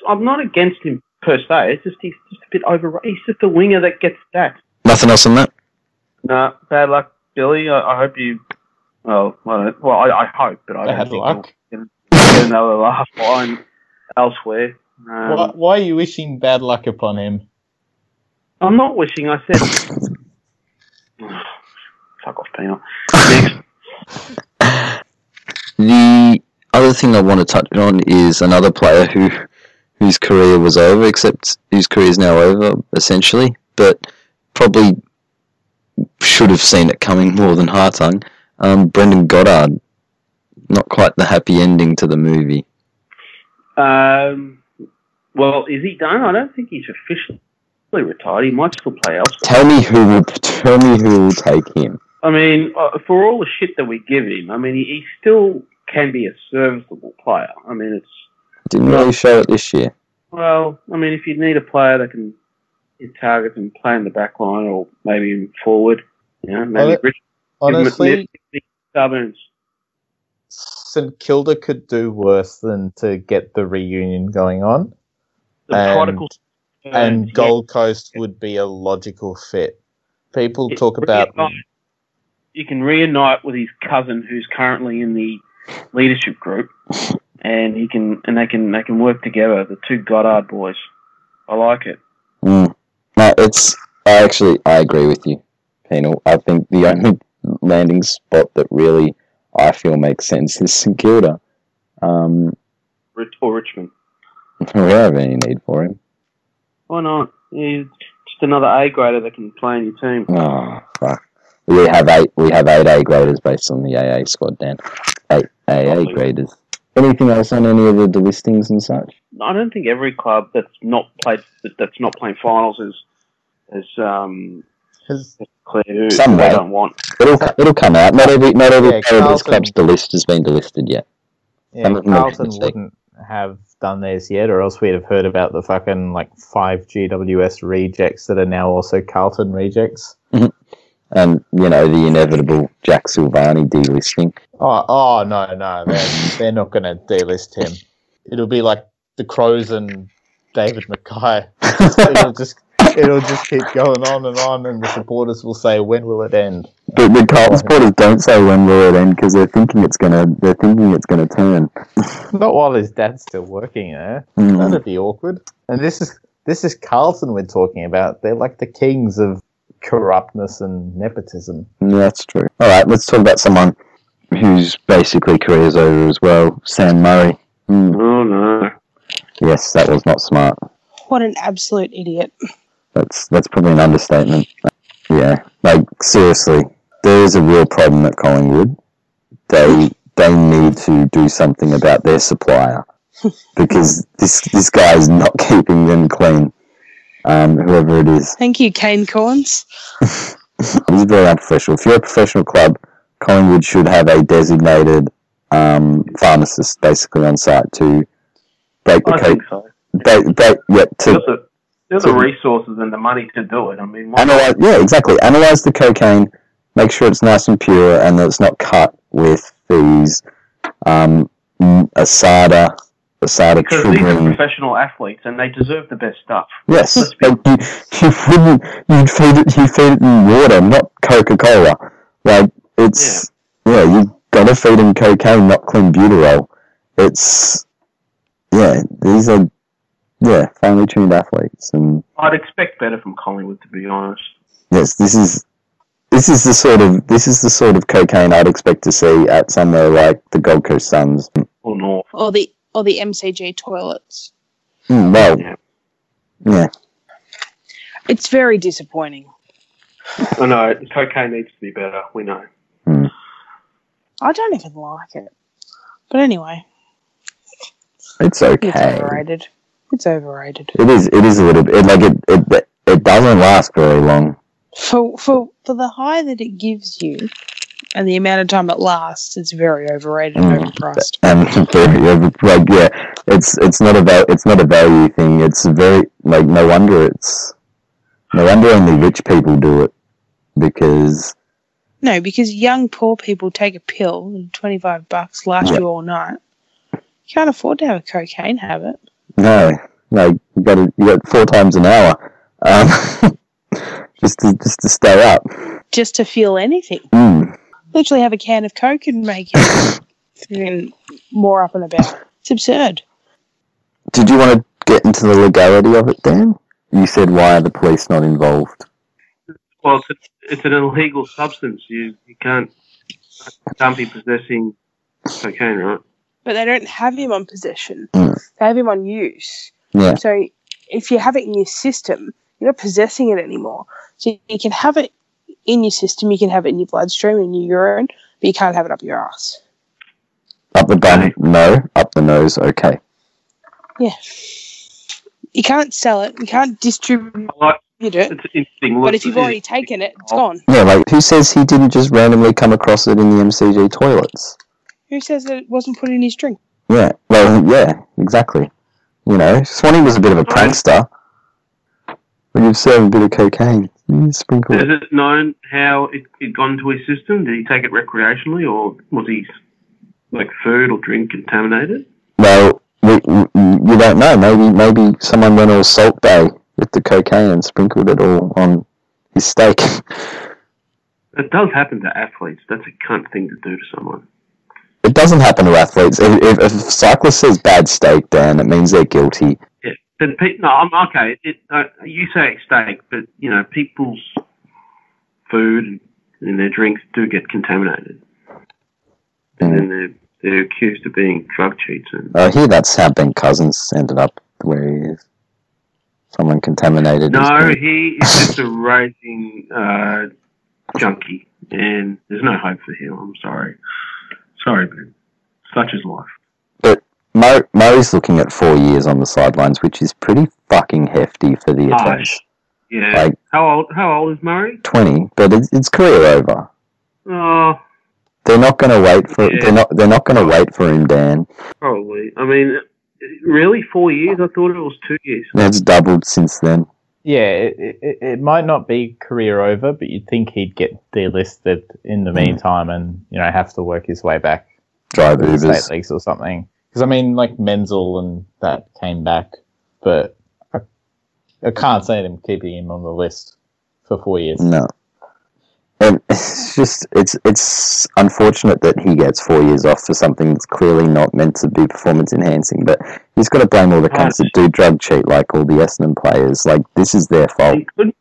I'm not against him per se. It's just he's just a bit overrated. He's just a winger that gets stats. Nothing else on that? No, bad luck, Billy. I hope you... I hope, but I don't think we'll get another laugh line elsewhere. Why are you wishing bad luck upon him? I'm not wishing, I said... Fuck off, Penal. Next. The other thing I want to touch on is another player whose career was over, except whose career is now over, essentially, but probably should have seen it coming more than Hartung. Brendan Goddard, not quite the happy ending to the movie. Well, is he done? I don't think he's officially retired. He might still play elsewhere. Tell me who will take him. I mean, for all the shit that we give him, I mean, he still can be a serviceable player. I mean, it's... Didn't really show it this year. Well, I mean, if you need a player that can hit targets and play in the back line or maybe forward, you know, maybe... Honestly, Starburns. St Kilda could do worse than to get the reunion going on. And Gold Coast would be a logical fit. People talk about... You can reunite with his cousin who's currently in the leadership group, and they can work together, the two Goddard boys. I like it. Mm. No, I agree with you, Penal. I think the only landing spot that really I feel makes sense is St Kilda. Or Richmond. We don't have any need for him. Why not? It's just another A grader that can play in your team. Oh, fuck. We have eight A graders based on the AA squad, Dan. Eight AA graders. Anything else on any of the delistings and such? I don't think every club that's not playing finals is clear who they don't want. It'll come out. Not every part of this club's delist has been delisted yet. Yeah, Carlton wouldn't have done theirs yet, or else we'd have heard about the fucking like 5 GWS rejects that are now also Carlton rejects. And, you know, the inevitable Jack Silvani delisting. Oh no, man. They're not going to delist him. It'll be like the Crows and David McKay. It'll just keep going on, and the supporters will say, when will it end? But the Carlton supporters don't say when will it end, because they're thinking it's gonna turn. Not while his dad's still working there. That'd be awkward. And this is Carlton we're talking about. They're like the kings of corruptness and nepotism. Yeah, that's true. All right, let's talk about someone whose basically career's over as well, Sam Murray. Oh, no. Yes, that was not smart. What an absolute idiot. That's probably an understatement. Yeah, like, seriously, there is a real problem at Collingwood. They need to do something about their supplier, because this guy is not keeping them clean. Whoever it is. Thank you, Kane Corns. He's very unprofessional. If you're a professional club, Collingwood should have a designated pharmacist basically on site to break the code. I think so. There's the resources and the money to do it. I mean, exactly. Analyze the cocaine, make sure it's nice and pure, and that it's not cut with these asada. Because these are professional athletes and they deserve the best stuff. Yes, you feed it in water, not Coca-Cola. Like, it's you've got to feed them cocaine, not clenbuterol. It's these are finely tuned athletes, and I'd expect better from Collingwood, to be honest. Yes, this is the sort of cocaine I'd expect to see at somewhere like the Gold Coast Suns or North or the MCG toilets. It's very disappointing. I know, cocaine needs to be better, we know. Mm. I don't even like it. But anyway. It's okay. It's overrated. It is a little bit, like, it doesn't last very long. For the high that it gives you, and the amount of time it lasts, it's very overrated and overpriced. It's not a value thing. It's very, like, no wonder only rich people do it, because young poor people take a pill and $25 lasts you all night. You can't afford to have a cocaine habit. No, you got 4 times an hour, just to stay up, just to feel anything. Mm. Literally have a can of Coke and make it more up and about. It's absurd. Did you want to get into the legality of it, Dan? You said, why are the police not involved? Well, it's an illegal substance. You can't be possessing cocaine, right? But they don't have him on possession. Mm. They have him on use. Yeah. So if you have it in your system, you're not possessing it anymore. So you can have it in your system, you can have it in your bloodstream, in your urine, but you can't have it up your ass. Up the bum, no. Up the nose, okay. Yeah. You can't sell it, you can't distribute it, it's an interesting but if you've already taken it, it's gone. Yeah, like, who says he didn't just randomly come across it in the MCG toilets? Who says that it wasn't put in his drink? Yeah, well, yeah, exactly. You know, Swanee was a bit of a prankster. When you're serving a bit of cocaine, sprinkle. Is it known how it got into his system? Did he take it recreationally, or was he, like, food or drink contaminated? Well, we don't know. Maybe someone went all Salt Bay with the cocaine and sprinkled it all on his steak. It does happen to athletes. That's a cunt thing to do to someone. It doesn't happen to athletes. If a cyclist says bad steak, Dan, it means they're guilty. You say steak, but, you know, people's food and their drinks do get contaminated. And then they're accused of being drug cheats. I hear that's how Ben Cousins ended up where he is. someone contaminated. No, he is just a raging junkie, and there's no hope for him. I'm sorry. Sorry, Ben. Such is life. But Mo's looking at 4 years on the sidelines, which is pretty fucking hefty for the offence. Yeah. Like, how old is Murray? 20, but it's career over. Oh. They're not going to wait for. Yeah. They're not going to wait for him, Dan. Probably. I mean, really, 4 years? I thought it was 2 years. That's doubled since then. Yeah, it might not be career over, but you'd think he'd get delisted in the meantime, and have to work his way back. Drive Ubers, state leagues or something. Because I mean, like Menzel and that came back, but I can't see them keeping him on the list for 4 years. No. And it's just, it's unfortunate that he gets 4 years off for something that's clearly not meant to be performance enhancing, but he's got to blame all the cunts that do drug cheat like all the Essendon players. Like, this is their fault. Couldn't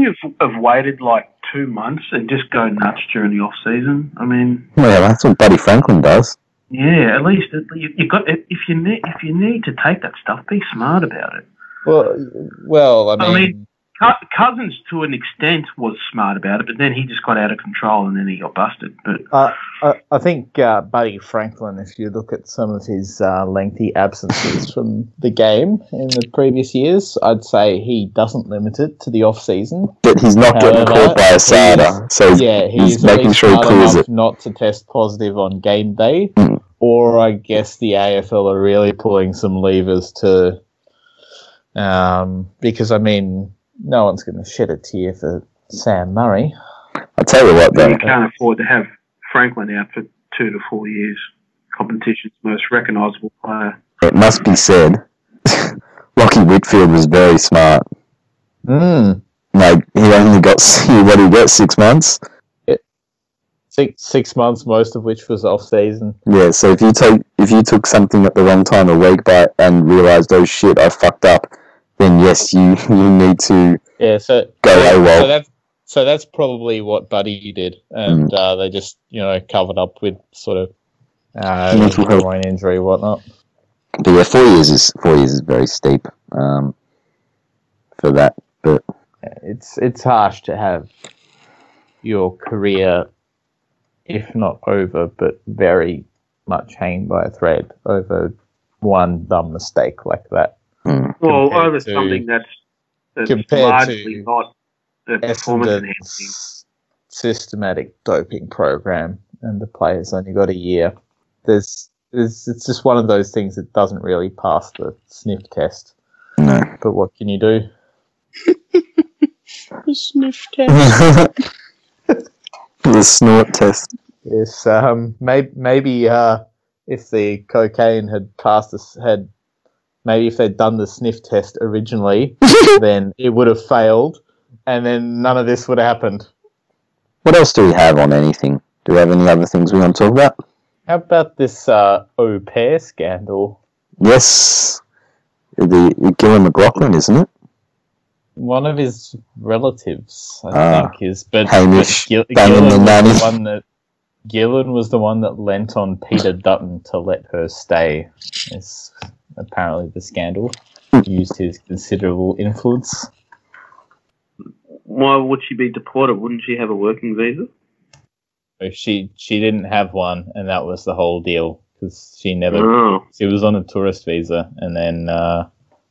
you have waited like 2 months and just go nuts during the off season? I mean, well, that's what Buddy Franklin does. Yeah, at least you got. If you need to take that stuff, be smart about it. Well, I mean Cousins, to an extent, was smart about it, but then he just got out of control and then he got busted. But I think Buddy Franklin, if you look at some of his lengthy absences from the game in the previous years, I'd say he doesn't limit it to the off-season. But he's not getting caught by a SADA, so he's making sure he clears it. Not to test positive on game day, or I guess the AFL are really pulling some levers to... because, I mean... No one's going to shed a tear for Sam Murray. I'll tell you what, though. You can't afford to have Franklin out for 2 to 4 years. Competition's most recognisable player. It must be said, Lockie Whitfield was very smart. Like, he only got, what did he get, 6 months? Six months, most of which was off season. Yeah, so if you took something at the wrong time a week by and realised, oh shit, I fucked up, then yes, you need to go AWOL. So that's probably what Buddy did, and they just covered up with sort of groin injury or whatnot. But yeah, 4 years is very steep for that. But it's harsh to have your career, if not over, but very much hanging by a thread over one dumb mistake like that. Well, over something that's largely not the performance-enhancing systematic doping program, and the player's only got a year. It's just one of those things that doesn't really pass the sniff test. No, but what can you do? The sniff test. The snort test. Yes. Maybe. If the cocaine had passed us had. Maybe if they'd done the sniff test originally, then it would have failed, and then none of this would have happened. What else do we have on anything? Do we have any other things we want to talk about? How about this au pair scandal? Yes. The Gillan McLachlan, isn't it? One of his relatives, I think, is. But Hamish, Gillan the nanny. Gillan was the one that lent on Peter Dutton to let her stay. It's apparently the scandal. He used his considerable influence. Why would she be deported? Wouldn't she have a working visa? She didn't have one, and that was the whole deal, because she was on a tourist visa and then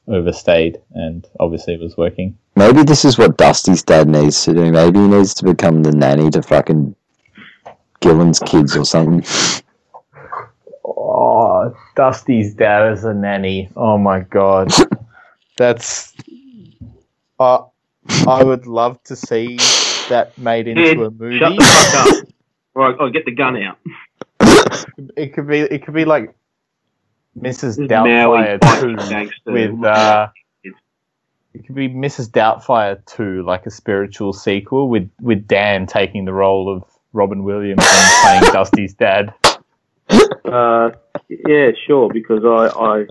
overstayed, and obviously was working. Maybe this is what Dusty's dad needs to do. Maybe he needs to become the nanny to fucking Gillan's kids or something. Oh, Dusty's dad is a nanny. Oh my god, that's. I would love to see that made into a movie. Shut the fuck up! Right, I'll get the gun out. It could be like Mrs. Doubtfire 2 with. It could be Mrs. Doubtfire 2, like a spiritual sequel with Dan taking the role of Robin Williams and playing Dusty's dad. Yeah, sure, because I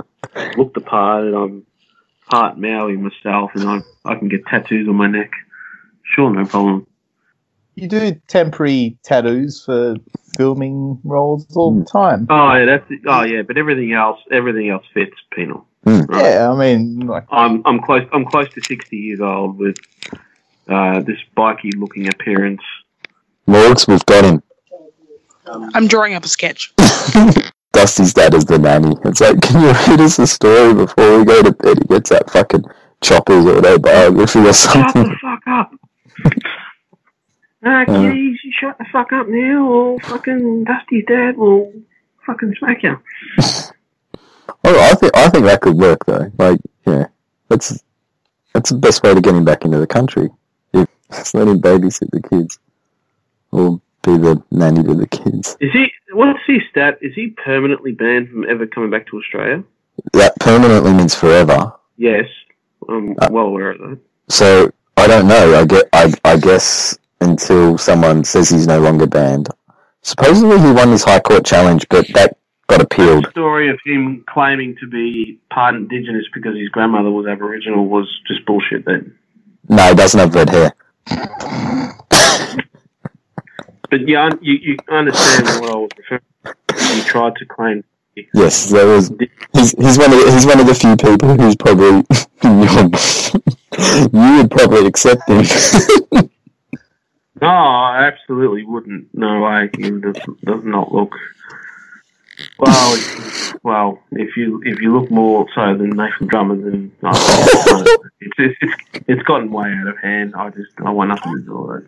look the part, and I'm part Maori myself, and I can get tattoos on my neck. Sure, no problem. You do temporary tattoos for filming roles all the time. Oh yeah, but everything else fits penal. Right? Yeah, I mean, like, I'm close to 60 years old with this bikie-looking appearance. Morgs, we've got him. I'm drawing up a sketch. Dusty's dad is the nanny. It's like, can you read us a story before we go to bed? He gets that fucking Choppers or their biography or something. Shut the fuck up. Kiddies, you shut the fuck up now, or fucking Dusty's dad will fucking smack you. Oh, I think that could work though. Like, yeah, that's the best way to get him back into the country. If just let him babysit the kids, or be the nanny to the kids. Is he? What's his stat? Is he permanently banned from ever coming back to Australia? That permanently means forever. Yes, I'm well aware of that. So I don't know. I guess until someone says he's no longer banned. Supposedly he won his High Court challenge, but that got appealed. The story of him claiming to be part Indigenous because his grandmother was Aboriginal was just bullshit then. No, he doesn't have red hair. But yeah, you understand what I was referring to. He tried to claim... Yes, there was... He's one of the few people who's probably... you would probably accept him. No, I absolutely wouldn't. No, I... He does not look... Well, if you look more so than Nathan Drummond, then it's gotten way out of hand. I want nothing to do with it.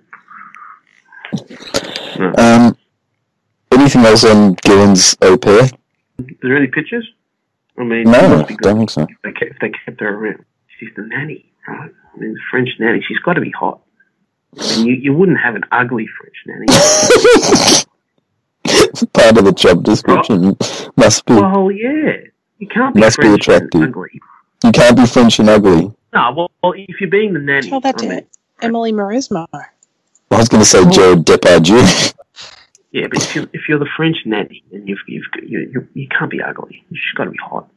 No. Anything else on Gillen's au pair? Is there any pictures? I mean, no, I don't think so. If they kept her around, she's the nanny. Right? I mean, the French nanny. She's got to be hot. I mean, you wouldn't have an ugly French nanny. Part of the job description must be. Well, yeah, you can't be French and ugly. You can't be French and ugly. No, well, if you're being the nanny. Well, that's it. Emily Marismo. I was going to say Jared Depardieu. Yeah, but if you're the French nanny, then you can't be ugly. You've just got to be hot.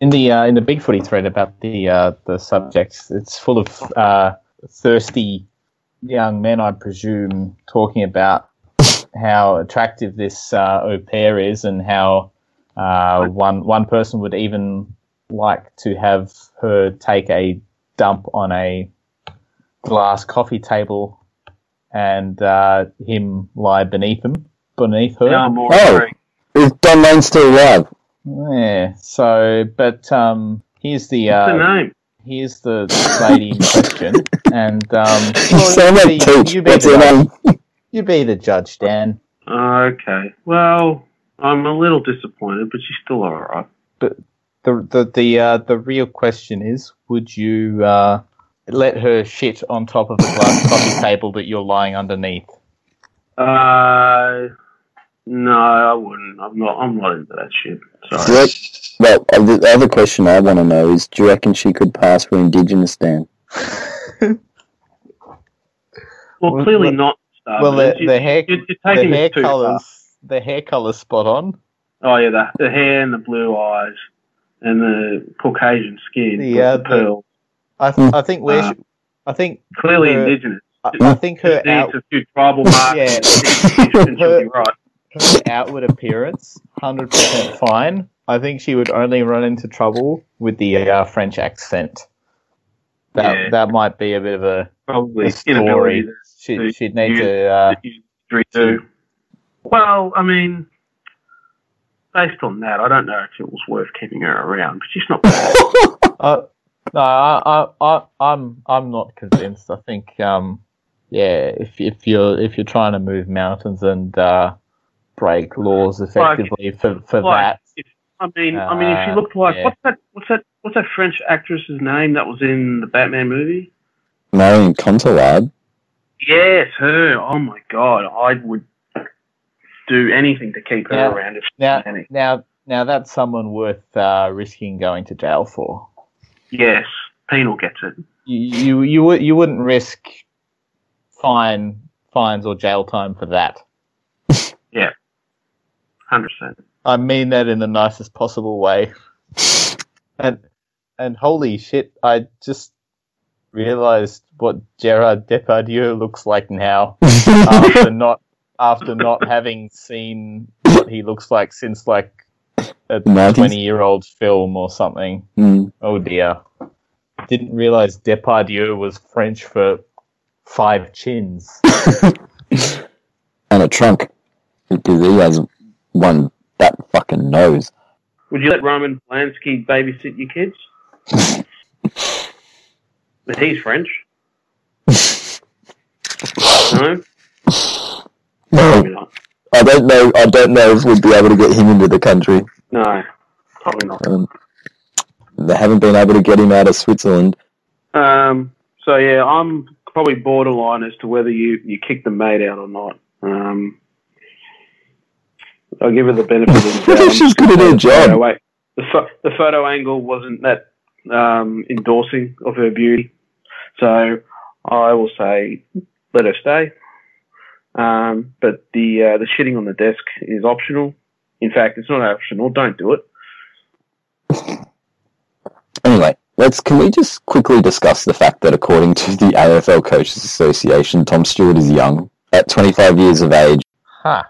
In the Big Footy thread about the subjects, it's full of thirsty young men, I presume, talking about how attractive this au pair is, and how one person would even like to have her take a dump on a glass coffee table, and him lie beneath her. No, more is Don Lane still alive? Yeah. So, but here's the. What's the name? Here's the lady in question, and You be the judge, Dan. Okay. Well, I'm a little disappointed, but she's still all right. But the real question is, would you let her shit on top of the glass coffee table that you're lying underneath? No, I wouldn't. I'm not into that shit. Sorry. Well, the other question I want to know is, do you reckon she could pass for Indigenous, Dan? Well, clearly not. Well, the hair colour's spot on. Oh, yeah, the hair and the blue eyes and the Caucasian skin, the pearl. I think clearly her, Indigenous. I think her needs a few tribal marks. Yeah, her, right. Her outward appearance, 100% fine. I think she would only run into trouble with the French accent. That might be a bit of a probably a story. She'd need to. Well, I mean, based on that, I don't know if it was worth keeping her around, but she's not. No, I'm not convinced. I think, if you're trying to move mountains and break laws effectively for that. I mean, if she looked like what's that French actress's name that was in the Batman movie? Marion Cotillard. Yes, her. Oh, my God. I would do anything to keep her around. If now that's someone worth risking going to jail for. Yes, Penal gets it. You wouldn't risk fines or jail time for that. Yeah, 100%. I mean that in the nicest possible way. And holy shit, I just... realised what Gerard Depardieu looks like now after not having seen what he looks like since like a 20-year-old film or something. Mm. Oh, dear. Didn't realise Depardieu was French for 5 chins. And a trunk. Because he has one that fucking nose. Would you let Roman Polanski babysit your kids? But he's French. No? Probably not. I don't know if we'd be able to get him into the country. No, probably not. They haven't been able to get him out of Switzerland. So, yeah, I'm probably borderline as to whether you kick the mate out or not. I'll give her the benefit of the doubt. She's good at her job. The photo angle wasn't that endorsing of her beauty. So I will say let her stay. But the shitting on the desk is optional. In fact, it's not optional. Don't do it. Anyway, can we just quickly discuss the fact that according to the AFL Coaches Association, Tom Stewart is young at 25 years of age. Huh.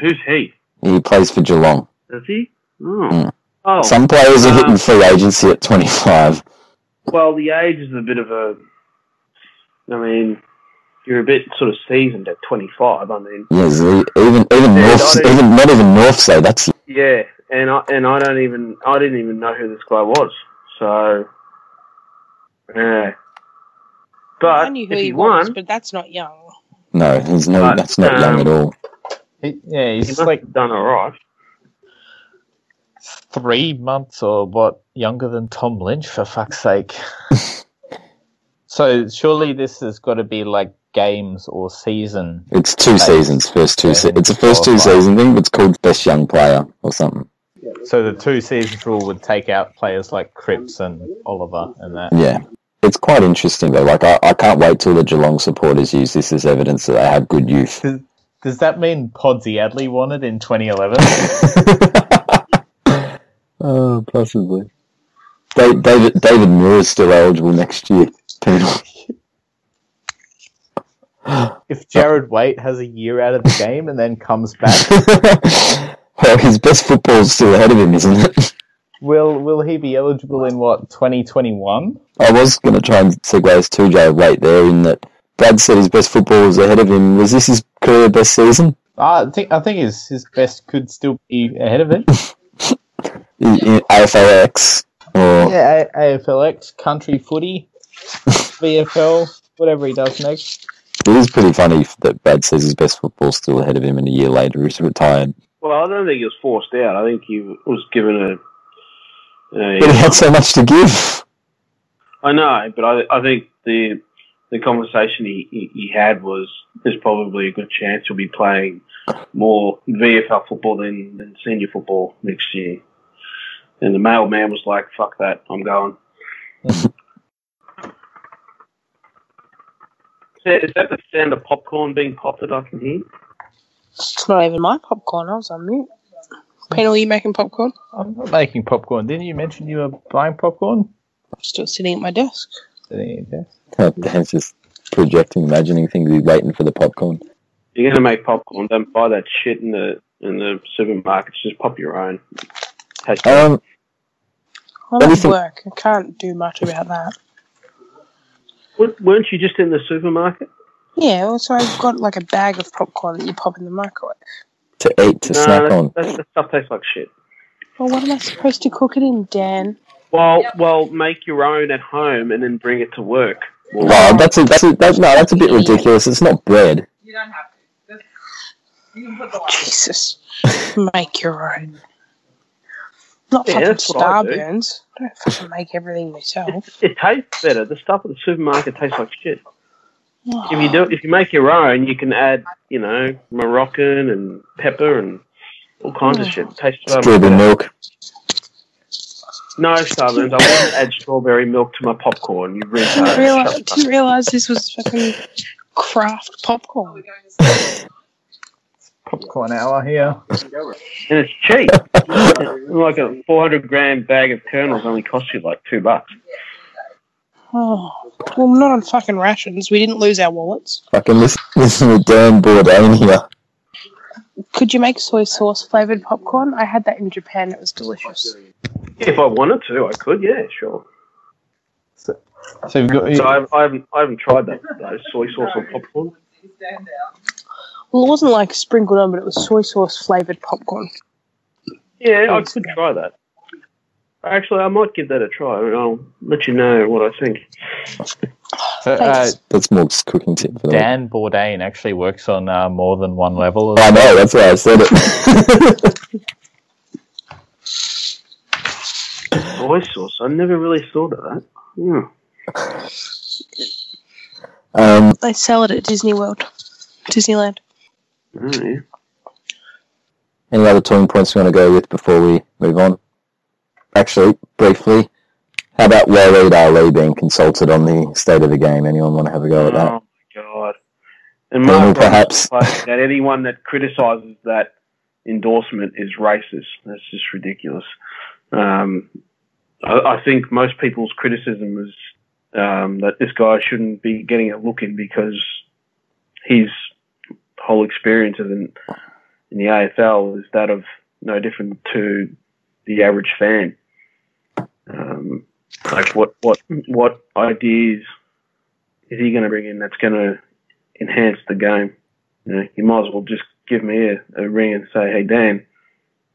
Who's he? He plays for Geelong. Does he? Oh. Mm. Oh. Some players are hitting free agency at 25. Well, the age is a bit of a... I mean... You're a bit sort of seasoned at 25. I mean, yes, even North say that's yeah. And I didn't even know who this guy was. So yeah, but I knew who he was, but that's not young. No, he's no. But, that's not young at all. He's must like have done all right. 3 months or what younger than Tom Lynch, for fuck's sake. So surely this has got to be like. Games or season? It's 2 seasons. It's a first 2 season thing. It's called best young player or something. So the 2 seasons rule would take out players like Cripps and Oliver and that. Yeah, it's quite interesting though. Like I can't wait till the Geelong supporters use this as evidence that they have good youth. Does that mean Podsy Adley won it in 2011? Oh, possibly. David Moore is still eligible next year. Penal. If Jared Waite has a year out of the game and then comes back, well, his best football's still ahead of him, isn't it? Will he be eligible in 2021? I was going to try and segue us to Jared Waite there, in that Brad said his best football was ahead of him. Was this his career best season? I think his best could still be ahead of it. in AFLX or yeah, AFLX, country footy, VFL, whatever he does next. It is pretty funny that Brad says his best football's still ahead of him, and a year later he's retired. Well, I don't think he was forced out. I think he was given but he had so much to give. I know, but I think the conversation he had was there's probably a good chance he'll be playing more VFL football than senior football next year. And the mailman was like, fuck that, I'm going. Is that the sound of popcorn being popped that I can hear? It's not even my popcorn. I was on mute. Penal, are you making popcorn? I'm not making popcorn. Didn't you mention you were buying popcorn? I'm still sitting at my desk. Oh, Dan's just projecting, imagining things. He's waiting for the popcorn. You're going to make popcorn. Don't buy that shit in the supermarkets. Just pop your own. I'm at work. I can't do much about that. Weren't you just in the supermarket? Yeah, also I've got like a bag of popcorn that you pop in the microwave. To snack on. That stuff tastes like shit. Well, what am I supposed to cook it in, Dan? Well, make your own at home and then bring it to work. Well, no, that's a bit ridiculous. It's not bread. You don't have to. You can put the Jesus. Make your own. Not fucking Starburns. I don't fucking make everything myself. It tastes better. The stuff at the supermarket tastes like shit. Oh. If you make your own, you can add, Moroccan and pepper and all kinds of shit. It tastes strawberry milk. No, Starburns. I want to add strawberry milk to my popcorn. You didn't realise this was fucking craft popcorn. Popcorn hour here. And it's cheap. Like a 400-gram bag of kernels only costs you like $2. Oh, well, not on fucking rations. We didn't lose our wallets. Fucking listen to Dan Bourdain here. Could you make soy sauce flavoured popcorn? I had that in Japan. It was delicious. Yeah, if I wanted to, I could. Yeah, sure. So you've got, I haven't tried that though. Soy sauce on popcorn. Well, it wasn't like sprinkled on, but it was soy sauce flavoured popcorn. Yeah, I could try that. Actually, I might give that a try, and I'll let you know what I think. That's Morg's cooking tip. For Dan me. Bourdain actually works on more than one level. I know, that's why I said it. Soy sauce, I never really thought of that. They sell it at Disneyland. Yeah. Any other talking points you want to go with before we move on? Actually, briefly, how about Waleed Ali being consulted on the state of the game? Anyone want to have a go at that? Oh, my God. And Mark, perhaps that anyone that criticises that endorsement is racist. That's just ridiculous. I think most people's criticism is that this guy shouldn't be getting a look in because his whole experience in the AFL is that of no different to the average fan. Like what ideas is he going to bring in that's going to enhance the game? You know, you might as well just give me a ring and say, hey, Dan,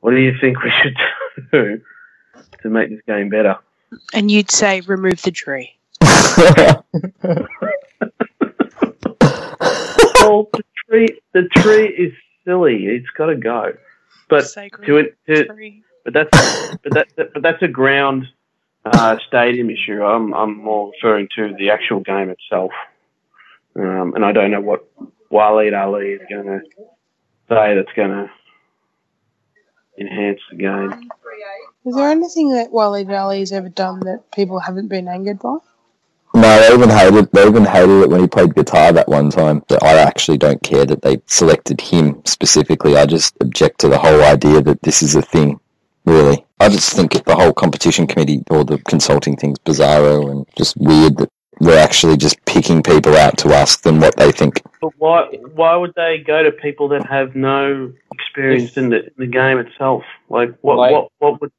what do you think we should do to make this game better? And you'd say, remove the tree. Well, the tree is silly. It's got to go. But tree. But that's a ground stadium issue. I'm more referring to the actual game itself, and I don't know what Waleed Ali is going to say that's going to enhance the game. Is there anything that Waleed Ali has ever done that people haven't been angered by? No, they even hated it when he played guitar that one time. But I actually don't care that they selected him specifically. I just object to the whole idea that this is a thing. Really, I just think the whole competition committee or the consulting thing's bizarro and just weird that we're actually just picking people out to ask them what they think. But why would they go to people that have no experience in the game itself? Like what would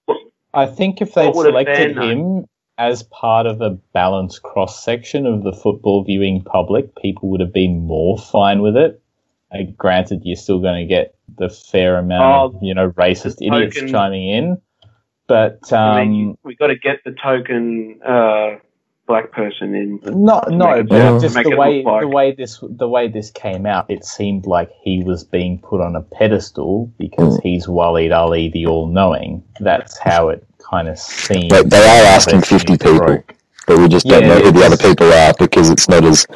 I think if they selected him as part of a balanced cross section of the football viewing public, people would have been more fine with it. Granted, you're still going to get the fair amount of racist idiots chiming in, but we got to get the token black person in. But the way this came out, it seemed like he was being put on a pedestal because he's Waleed Ali, the all-knowing. That's how it kind of seemed. But they are asking 50 people, but we just don't know who the other people are because it's not as.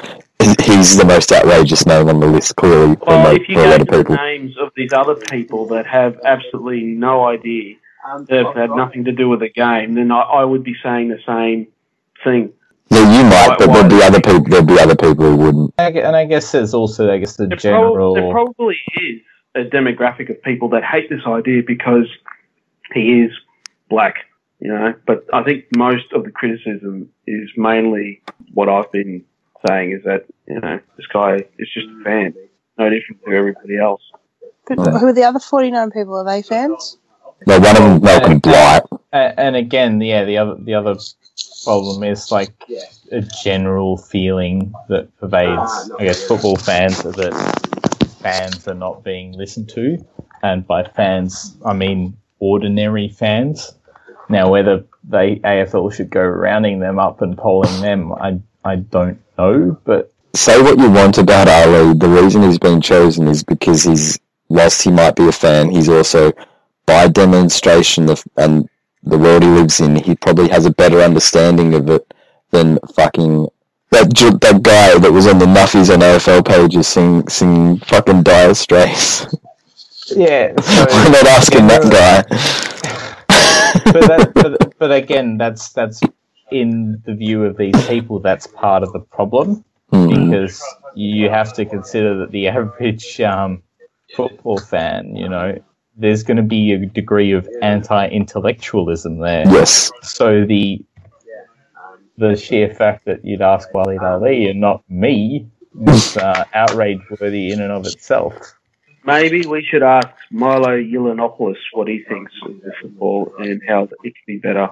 He's the most outrageous name on the list, clearly. Well, if you go to the names of these other people that have absolutely no idea, that have had nothing to do with the game, then I would be saying the same thing. Yeah, you might, but there'd be other people who wouldn't. And I guess there's also, the general... There probably is a demographic of people that hate this idea because he is black, But I think most of the criticism is mainly what I've been saying is that, this guy is just a fan. No different to everybody else. But who are the other 49 people? Are they fans? No, one of them, Malcolm Blight. And again, the other problem is, a general feeling that pervades, football fans are that fans are not being listened to. And by fans, I mean ordinary fans. Now, whether the AFL should go rounding them up and polling them, I don't know, but... Say what you want about Ali, the reason he's been chosen is because whilst he might be a fan, he's also, by demonstration and the world he lives in, he probably has a better understanding of it than fucking... That guy that was on the Nuffies on AFL pages singing fucking Dire Straits. Yeah. So, we're not asking that guy. but again, that's... In the view of these people, that's part of the problem because you have to consider that the average football fan, there's going to be a degree of anti-intellectualism there. Yes. So the sheer fact that you'd ask Waleed Ali and not me is outrage-worthy in and of itself. Maybe we should ask Milo Yiannopoulos what he thinks of the football and how it could be better.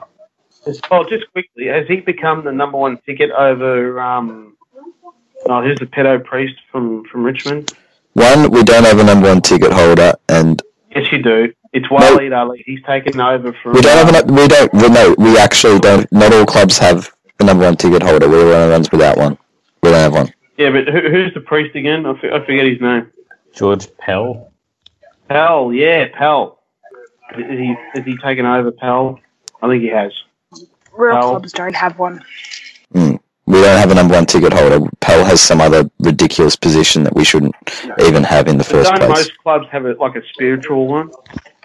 Oh, just quickly, has he become the number one ticket over... who's the pedo priest from Richmond? One, we don't have a number one ticket holder, and... Yes, you do. It's Waleed Ali. He's taken over from... We actually don't. Not all clubs have a number one ticket holder. We're the only ones without one. We don't have one. Yeah, but who's the priest again? I forget his name. George Pell. Pell, yeah, Pell. Has he taken over Pell? I think he has. Real Pell. Clubs don't have one. We don't have a number one ticket holder. Pell has some other ridiculous position that we shouldn't even have in the first place. Don't most clubs have a spiritual one?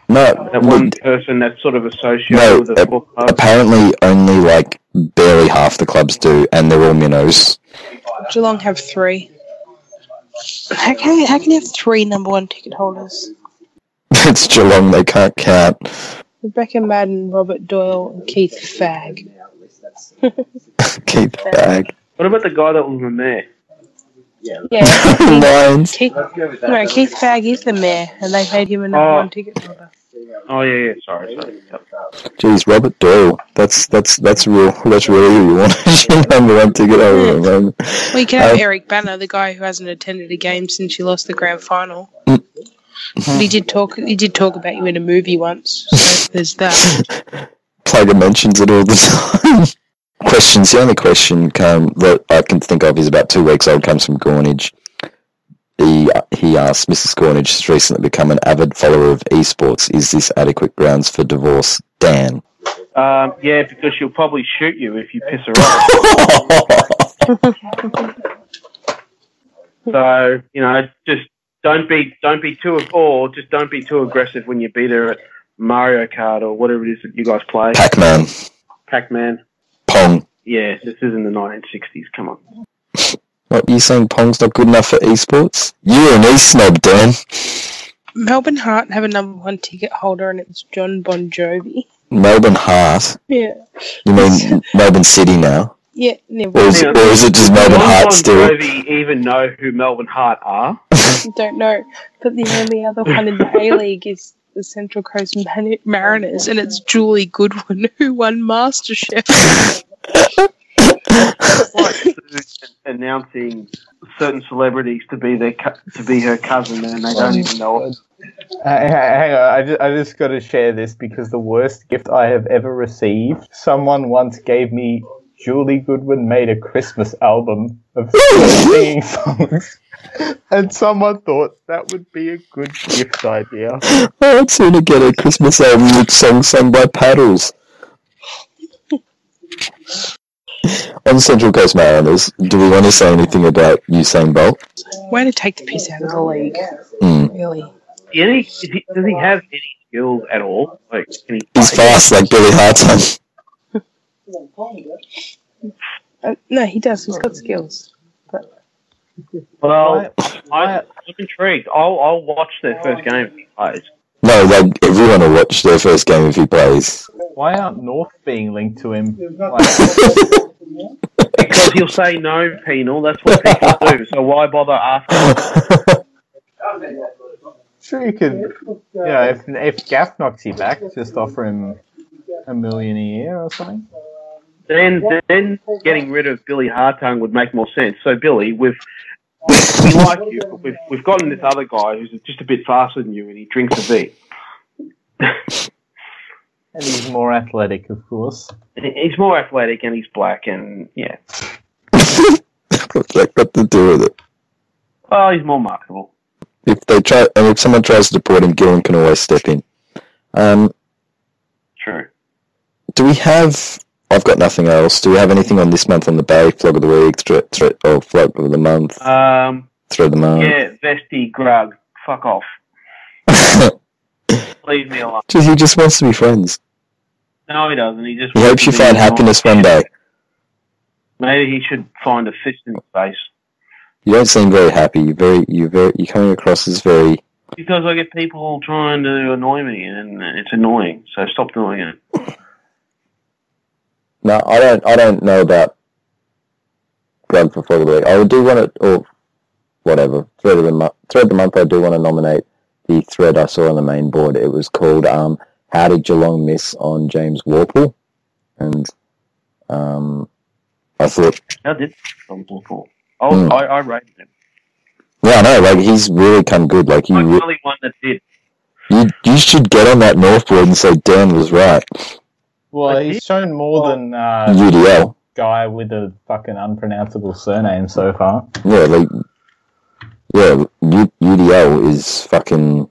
No. That one person that's sort of associated with the football club? Apparently only barely half the clubs do, and they're all minnows. Geelong have three. How can you have three number one ticket holders? It's Geelong, they can't count. Rebecca Madden, Robert Doyle, and Keith Fagg. Keith Fagg. What about the guy that was the mayor? Yeah. Keith Fagg is the mayor, and they made him a number one ticket holder. Oh yeah. Sorry. Jeez, Robert Doyle. That's real. That's really who you want as your number one ticket holder. We can have Eric Banner, the guy who hasn't attended a game since you lost the grand final. But he did talk about you in a movie once. So there's that. Plugger mentions it all the time. Questions. The only question that I can think of is about 2 weeks old. Comes from Gornage. He asked, Mrs. Gornage has recently become an avid follower of esports. Is this adequate grounds for divorce, Dan? Yeah, because she'll probably shoot you if you piss her off. So just don't be too, or just don't be too aggressive when you beat her at Mario Kart or whatever it is that you guys play. Pac-Man. Pong. Yeah, this isn't the 1960s. Come on. What, you saying Pong's not good enough for esports? You're an e-snob, Dan. Melbourne Heart have a number one ticket holder, and it's John Bon Jovi. Melbourne Heart? Yeah. You mean Melbourne City now? Yeah. Or is it just Melbourne Heart still? Does Bon Jovi even know who Melbourne Heart are? I don't know. But the only other one in the A-League is the Central Coast Mariners, and it's Julie Goodwin, who won MasterChef. Announcing certain celebrities to be her cousin, and they don't even know it. Hang on, I just got to share this because the worst gift I have ever received. Someone once gave me Julie Goodwin made a Christmas album of singing songs, and someone thought that would be a good gift idea. I'd sooner get a Christmas album with songs sung by Paddles. On Central Coast Mariners, do we want to say anything about Usain Bolt? Way to take the piss out of the league. Really? Does he have any skills at all? He's fast like Billy Hartung. No, he does. He's got skills. But... Well, I'm intrigued. I'll watch their first game if he plays. No, everyone will watch their first game if he plays. Why aren't North being linked to him? Because he'll say no, Penal. That's what people do. So why bother asking? Sure, you could. If Gaff knocks you back, just offer him $1 million a year or something. Then getting rid of Billy Hartung would make more sense. So Billy, we like you, but we've gotten this other guy who's just a bit faster than you, and he drinks a V. And he's more athletic, of course. He's more athletic, and he's black, and yeah. What's that got to do with it? Well, he's more marketable. If someone tries to deport him, Gillen can always step in. True. I've got nothing else. Do we have anything on this month on the Bay? Flog of the week, flog of the month. Throw of the month. Yeah, Vesty, Grug, fuck off. Leave me alone. He just wants to be friends. No, he doesn't. He hopes you find happiness one day. Maybe he should find a fist in the face. You don't seem very happy. You're coming across as very. Because I get people trying to annoy me, and it's annoying. So stop doing it. No, I don't know about Grub for Flog of the Week. I do want to, or whatever, Thread of the Month. I do want to nominate the thread I saw on the main board. It was called "How Did Geelong Miss on James Warple?" and I thought, how did Warple? Oh, I rated him. Yeah, I know. Like, he's really come good. Like, I'm the only one that did. You should get on that North board and say Dan was right. Well, he's shown more than UDL guy with a fucking unpronounceable surname so far. Yeah, like, yeah, UDL is fucking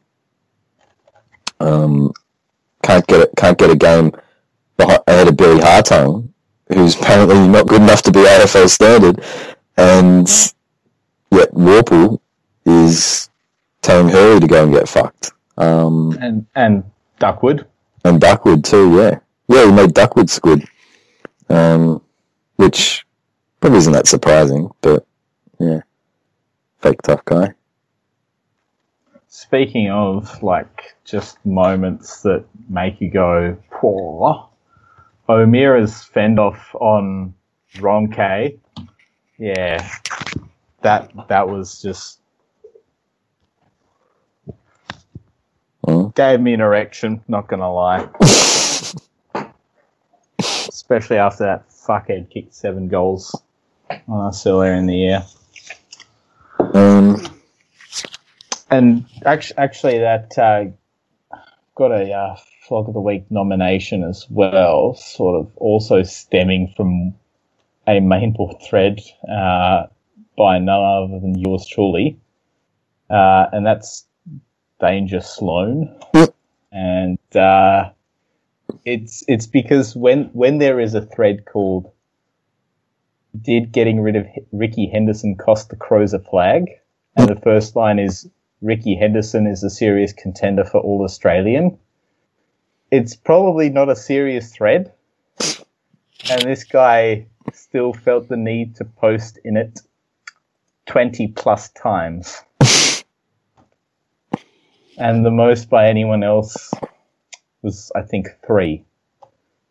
can't get a game ahead of Billy Hartung, who's apparently not good enough to be AFL standard, and yet Warple is telling Hurley to go and get fucked. And Duckwood. And Duckwood too, yeah. Yeah, he made Duckwood squid, which probably isn't that surprising, but yeah, fake tough guy. Speaking of, like, just moments that make you go, poor, O'Meara's fend-off on Ronke, yeah, that was just... Gave me an erection, not going to lie. Especially after that fuckhead kicked 7 goals on us earlier in the year. And actually that got a Flog of the Week nomination as well, sort of also stemming from a main board thread by none other than yours truly. And that's Danger Sloan. And it's because when there is a thread called "Did getting rid of Ricky Henderson cost the Crows a flag?" and the first line is "Ricky Henderson is a serious contender for All Australian," it's probably not a serious thread, and this guy still felt the need to post in it 20 plus times. And the most by anyone else was, I think, 3.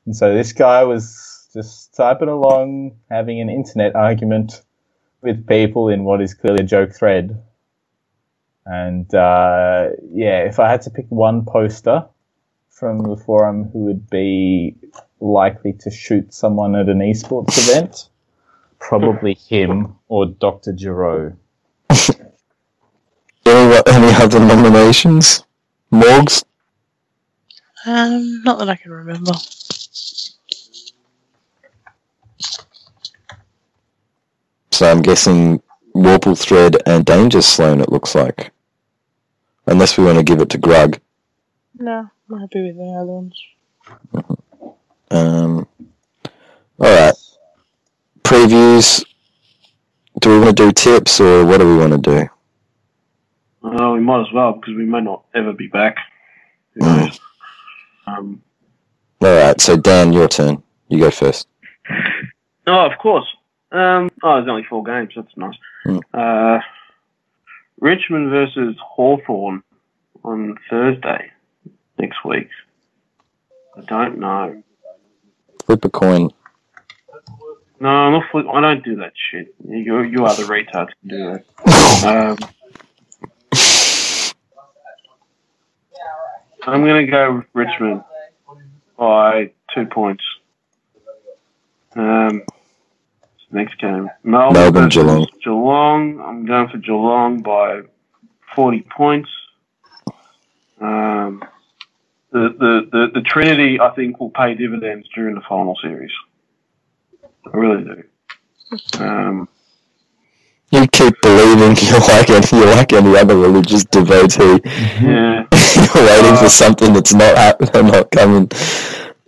And so this guy was just typing along, having an internet argument with people in what is clearly a joke thread. And, yeah, if I had to pick one poster from the forum who would be likely to shoot someone at an esports event, probably him or Dr. Giroux. Any other nominations? Morgs? Not that I can remember. So I'm guessing Warple Thread and Danger Sloan, it looks like. Unless we want to give it to Grug. No, I'm happy with the other ones. Alright. Previews. Do we want to do tips or what do we want to do? Oh, we might as well, because we may not ever be back. Alright, so Dan, your turn. You go first. Oh, of course. There's only 4 games. That's nice. Richmond versus Hawthorn on Thursday next week. I don't know. Flip a coin. No, I'm not flip. I don't do that shit. You are the retards who do that. I'm going to go with Richmond by 2 points. Next game. Melbourne Geelong. Geelong. I'm going for Geelong by 40 points. The Trinity, I think, will pay dividends during the final series. I really do. You keep believing you're like any other religious devotee. Yeah. You're waiting for something that's not happening, not coming.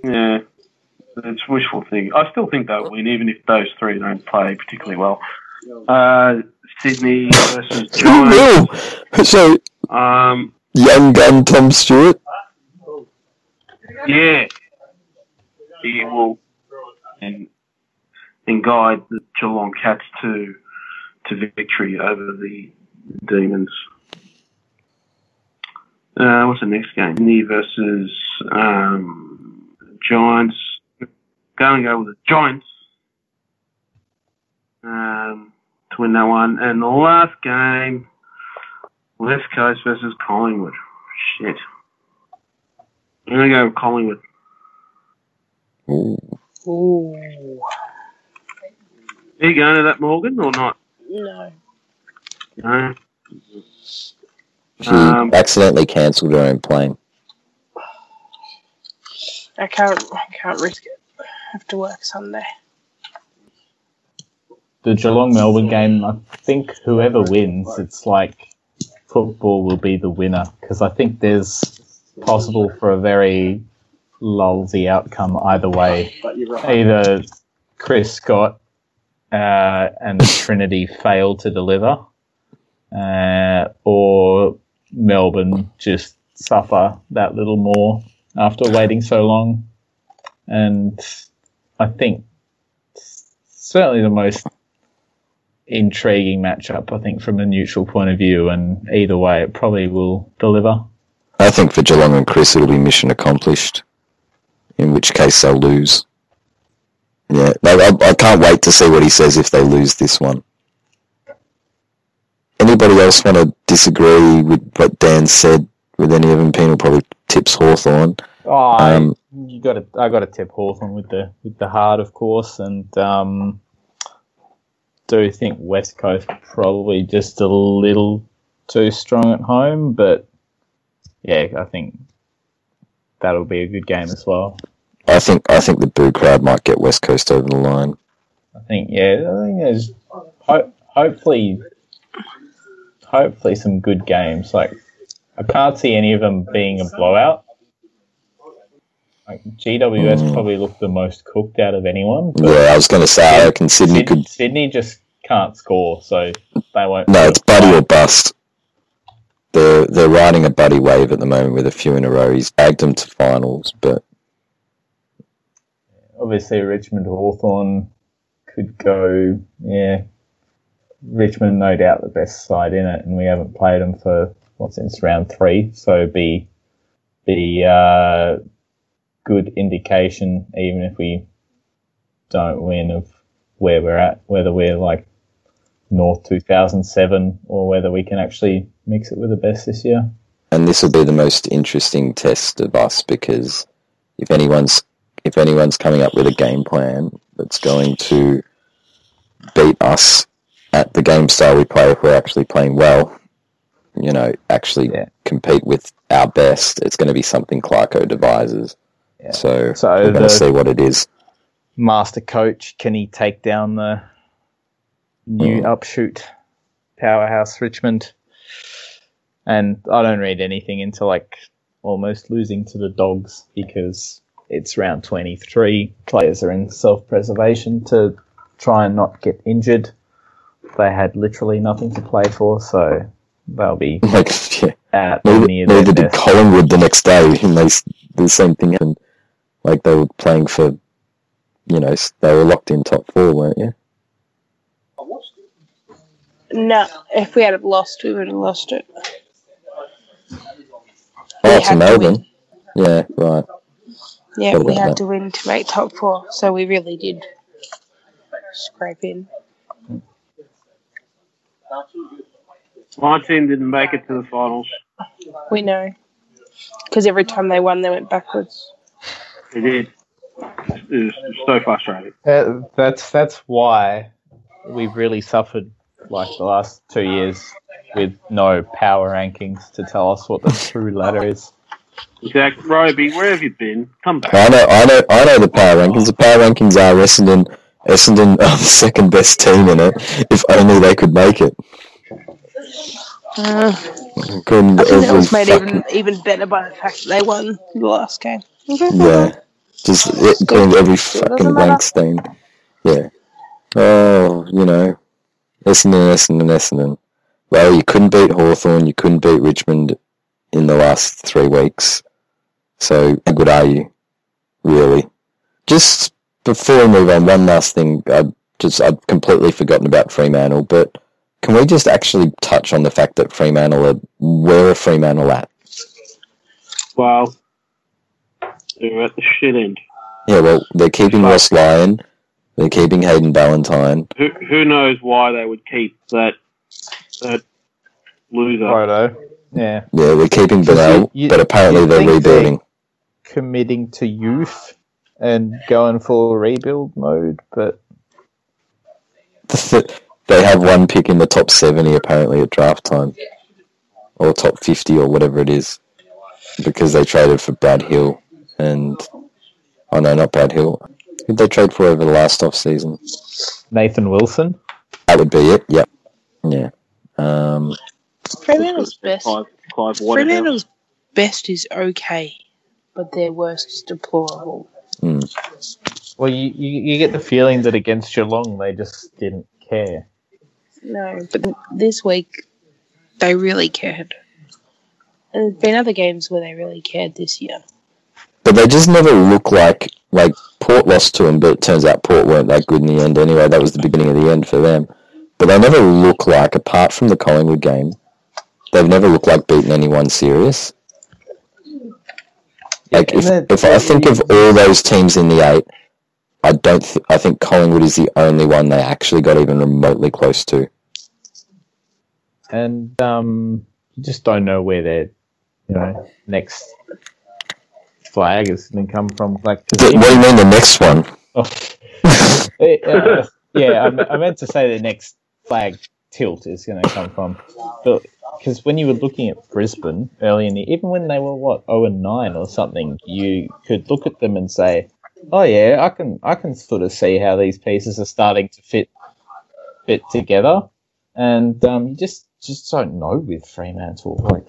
Yeah. It's wishful thinking. I still think they'll win, even if those 3 don't play particularly well. Sydney versus Giants. So, young gun Tom Stewart? Yeah. He will and guide the Geelong Cats to victory over the Demons. What's the next game? Sydney versus Giants. Going to go with the Giants to win that one. And the last game, West Coast versus Collingwood. Shit. I'm going to go with Collingwood. Ooh. Are you going to that, Morgan, or not? No. No? She accidentally cancelled her own plane. I can't risk it. I have to work Sunday. The Geelong-Melbourne game, I think whoever wins, it's like football will be the winner, because I think there's possible for a very lousy outcome either way. Either Chris Scott and Trinity fail to deliver, or Melbourne just suffer that little more after waiting so long. And I think certainly the most intriguing matchup, I think, from a neutral point of view, and either way it probably will deliver. I think for Geelong and Chris it'll be mission accomplished, in which case they'll lose. Yeah, I can't wait to see what he says if they lose this one. Anybody else want to disagree with what Dan said with any of them? Penal probably tips Hawthorn. Oh, I got to tip Hawthorn with the heart, of course, and do think West Coast probably just a little too strong at home, but yeah, I think that'll be a good game as well. I think the boo crowd might get West Coast over the line. I think there's hopefully some good games. Like, I can't see any of them being a blowout. Like, GWS probably looked the most cooked out of anyone. Yeah, I was going to say, I reckon Sydney just can't score, so they won't. No, it's buddy or bust. They're riding a buddy wave at the moment with a few in a row. He's bagged them to finals, but obviously Richmond Hawthorn could go. Yeah, Richmond, no doubt, the best side in it, and we haven't played them for since round 3, so be good indication, even if we don't win, of where we're at, whether we're like North 2007 or whether we can actually mix it with the best this year. And this will be the most interesting test of us, because if anyone's coming up with a game plan that's going to beat us at the game style we play, if we're actually playing well, compete with our best, it's going to be something Clarko devises. Yeah. So we're going to see what it is. Master coach, can he take down the new upshoot powerhouse Richmond? And I don't read anything into like almost losing to the Dogs, because it's round 23. Players are in self-preservation to try and not get injured. They had literally nothing to play for, so they'll be out near their best. Neither did Collingwood the next day, and the same thing happened. Like, they were playing for, they were locked in top 4, weren't you? No, if we had lost, we would have lost it. Oh, to Melbourne. Yeah, right. Yeah, we had to win to make top 4, so we really did scrape in. My team didn't make it to the finals. We know. Because every time they won, they went backwards. They did. It was so frustrating. That's why we've really suffered, like, the last 2 years with no power rankings to tell us what the true ladder is. Exactly. Roby, where have you been? Come back. I know the power rankings. The power rankings are Essendon are the second best team in it. If only they could make it. I think that was made even better by the fact that they won the last game. Yeah. Just doing every fucking ranks thing. Yeah. Oh, Essendon. Well, you couldn't beat Hawthorn, you couldn't beat Richmond in the last 3 weeks. So, how good are you, really? Just before we move on, one last thing. I've completely forgotten about Fremantle, but can we just actually touch on the fact that where are Fremantle at? Well, they're at the shit end. Yeah, well, they're keeping Ross Lyon. They're keeping Hayden Ballantyne. Who knows why they would keep that loser? Righto. Yeah. Yeah, we're keeping Benal, but apparently they're rebuilding. They're committing to youth and going for rebuild mode, but they have one pick in the top 70 apparently at draft time, or top 50 or whatever it is, because they traded for Brad Hill and oh no, not Brad Hill. Who'd they trade for over the last off season? Nathan Wilson. That would be it. Yep. Yeah. Fremantle's best. Fremantle's best is okay, but their worst is deplorable. Mm. Well, you get the feeling that against Geelong they just didn't care. No, but this week they really cared. And there's been other games where they really cared this year. But they just never look like Port lost to them, but it turns out Port weren't that good in the end anyway. That was the beginning of the end for them. But they never look like, apart from the Collingwood game, they've never looked like beating anyone serious. Like if I think of all those teams in the eight, I think Collingwood is the only one they actually got even remotely close to. And you just don't know where their next flag is going to come from. Like, what do you mean the next one? Oh. Yeah, I meant to say the next flag tilt is going to come from, but. Because when you were looking at Brisbane early in the... Even when they were, 0-9 or something, you could look at them and say, oh, yeah, I can sort of see how these pieces are starting to fit together. And you just don't know with Fremantle.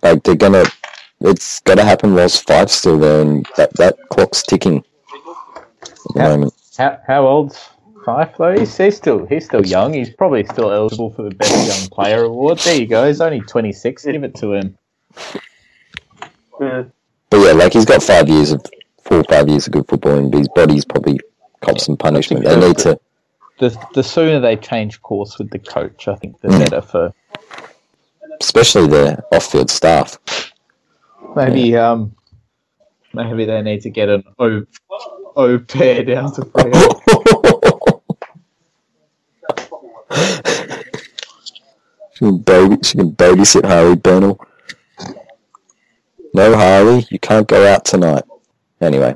Like they're going to... It's going to happen whilst Five's still there, and that clock's ticking at the moment. How old's... Fife, though, he's still young. He's probably still eligible for the Best Young Player Award. There you go. He's only 26. Give it to him. Yeah. But yeah, he's got 5 years of 4 or 5 years of good footballing, but his body's probably caught some punishment. They need to. The sooner they change course with the coach, I think the better for. Especially the off-field staff. Maybe they need to get an au pair down to play. She can babysit Harley Bernal. No, Harley, you can't go out tonight. Anyway,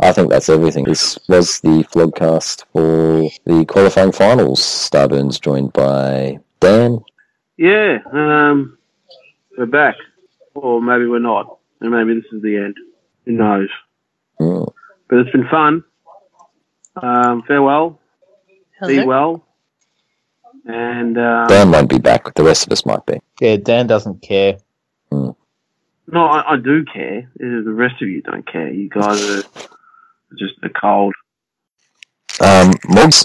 I think that's everything. This was the vlogcast for the qualifying finals. Starburns joined by Dan. Yeah, we're back. Or maybe we're not. And maybe this is the end. Who knows? Mm. But it's been fun. Farewell. Hello. Be well. And Dan won't be back. The rest of us might be. Yeah, Dan doesn't care. Mm. No, I do care. The rest of you don't care. You guys are just the cold. Morgs.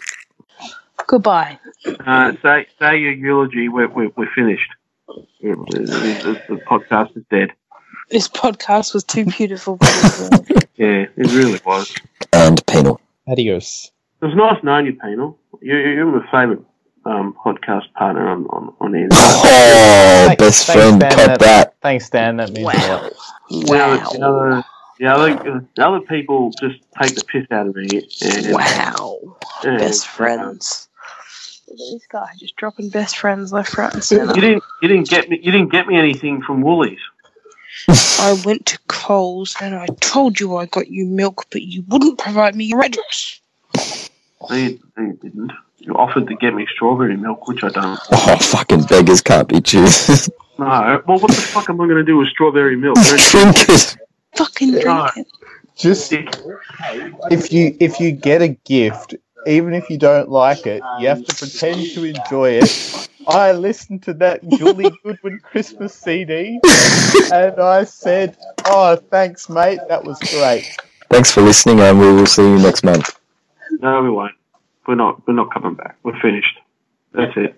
Goodbye. Say your eulogy. We're finished. The podcast is dead. This podcast was too beautiful. Yeah, it really was. And Penal. Adios. It was nice knowing you, Penal. You're my favourite. Podcast partner on Instagram. Oh, best friend, cut that. Thanks, Dan. That means wow. Wow. The other people just take the piss out of me. And, wow. And, best friends. This guy just dropping best friends left, right, and centre. You didn't get me anything from Woolies. I went to Coles and I told you I got you milk, but you wouldn't provide me your address. No, you didn't. You offered to get me strawberry milk, which I don't. Oh, fucking beggars can't be choosers. No. Well, what the fuck am I going to do with strawberry milk? Drink it. Fucking drink it. Just if you get a gift, even if you don't like it, you have to pretend to enjoy it. I listened to that Julie Goodwin Christmas CD, and I said, "Oh, thanks, mate. That was great." Thanks for listening, and we will see you next month. No, we won't. We're not coming back. We're finished. That's it.